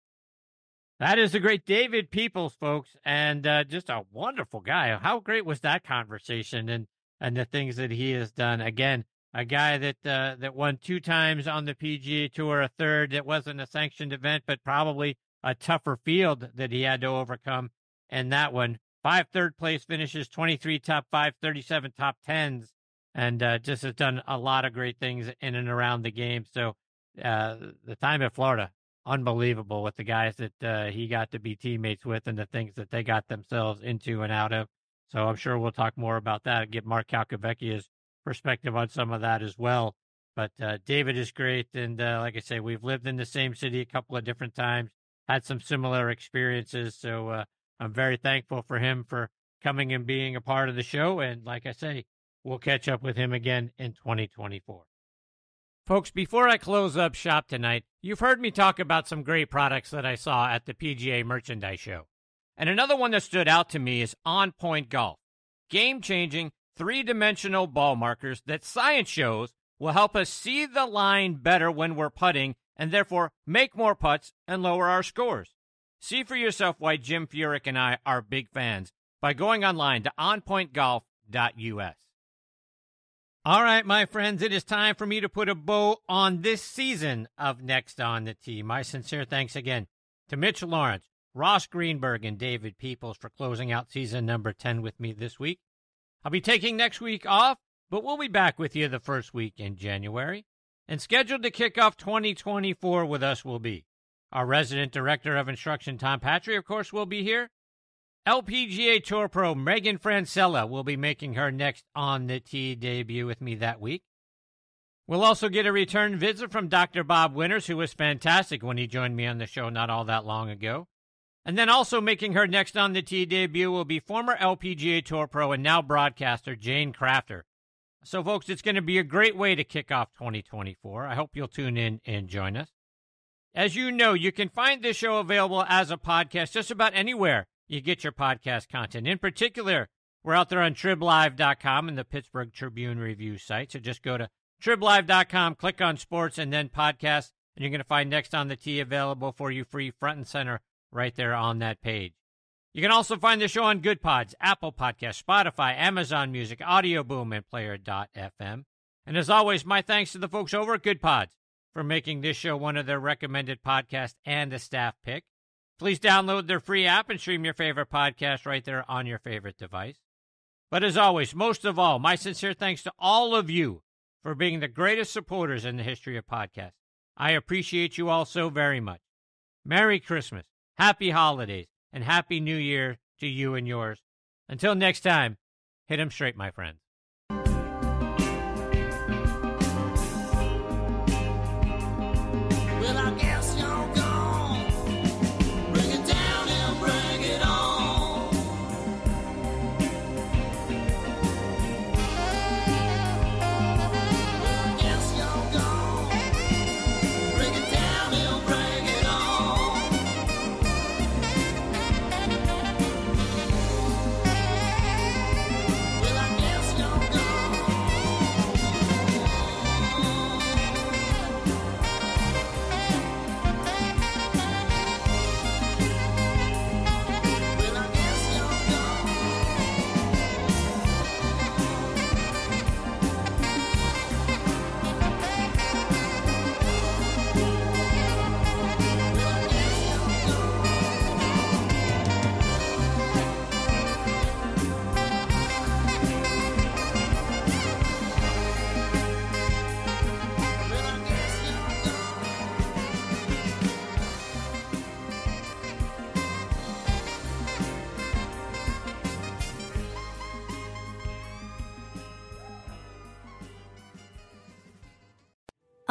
That is the great David Peoples, folks, and uh, just a wonderful guy. How great was that conversation and, and the things that he has done? Again, a guy that uh, that won two times on the P G A Tour, a third that wasn't a sanctioned event, but probably a tougher field that he had to overcome, and that one. Five third-place finishes, twenty-three top five, thirty-seven top tens, and uh, just has done a lot of great things in and around the game. So uh, the time at Florida, unbelievable with the guys that uh, he got to be teammates with and the things that they got themselves into and out of. So I'm sure we'll talk more about that and get Mark Calcavecchia's perspective on some of that as well. But uh, David is great, and uh, like I say, we've lived in the same city a couple of different times, had some similar experiences, so uh, I'm very thankful for him for coming and being a part of the show. And like I say, we'll catch up with him again in twenty twenty-four. Folks, before I close up shop tonight, you've heard me talk about some great products that I saw at the P G A Merchandise Show. And another one that stood out to me is On Point Golf. Game-changing, three-dimensional ball markers that science shows will help us see the line better when we're putting and therefore make more putts and lower our scores. See for yourself why Jim Furyk and I are big fans by going online to on point golf dot U S. All right, my friends, it is time for me to put a bow on this season of Next on the Tee. My sincere thanks again to Mitch Laurance, Ross Greenberg, and David Peoples for closing out season number ten with me this week. I'll be taking next week off, but we'll be back with you the first week in January. And scheduled to kick off twenty twenty-four with us will be our resident director of instruction, Tom Patry, of course, will be here. L P G A Tour Pro Megan Francella will be making her Next on the Tee debut with me that week. We'll also get a return visit from Doctor Bob Winters, who was fantastic when he joined me on the show not all that long ago. And then also making her Next on the Tee debut will be former L P G A Tour Pro and now broadcaster Jane Crafter. So, folks, it's going to be a great way to kick off twenty twenty-four. I hope you'll tune in and join us. As you know, you can find this show available as a podcast just about anywhere you get your podcast content. In particular, we're out there on trib live dot com and the Pittsburgh Tribune Review site. So just go to trib live dot com, click on sports, and then podcasts, and you're going to find Next on the Tee available for you free front and center right there on that page. You can also find the show on Good Pods, Apple Podcasts, Spotify, Amazon Music, Audio Boom, and player dot f m. And as always, my thanks to the folks over at Good Pods for making this show one of their recommended podcasts and a staff pick. Please download their free app and stream your favorite podcast right there on your favorite device. But as always, most of all, my sincere thanks to all of you for being the greatest supporters in the history of podcasts. I appreciate you all so very much. Merry Christmas, Happy Holidays, and Happy New Year to you and yours. Until next time, hit 'em straight, my friends. A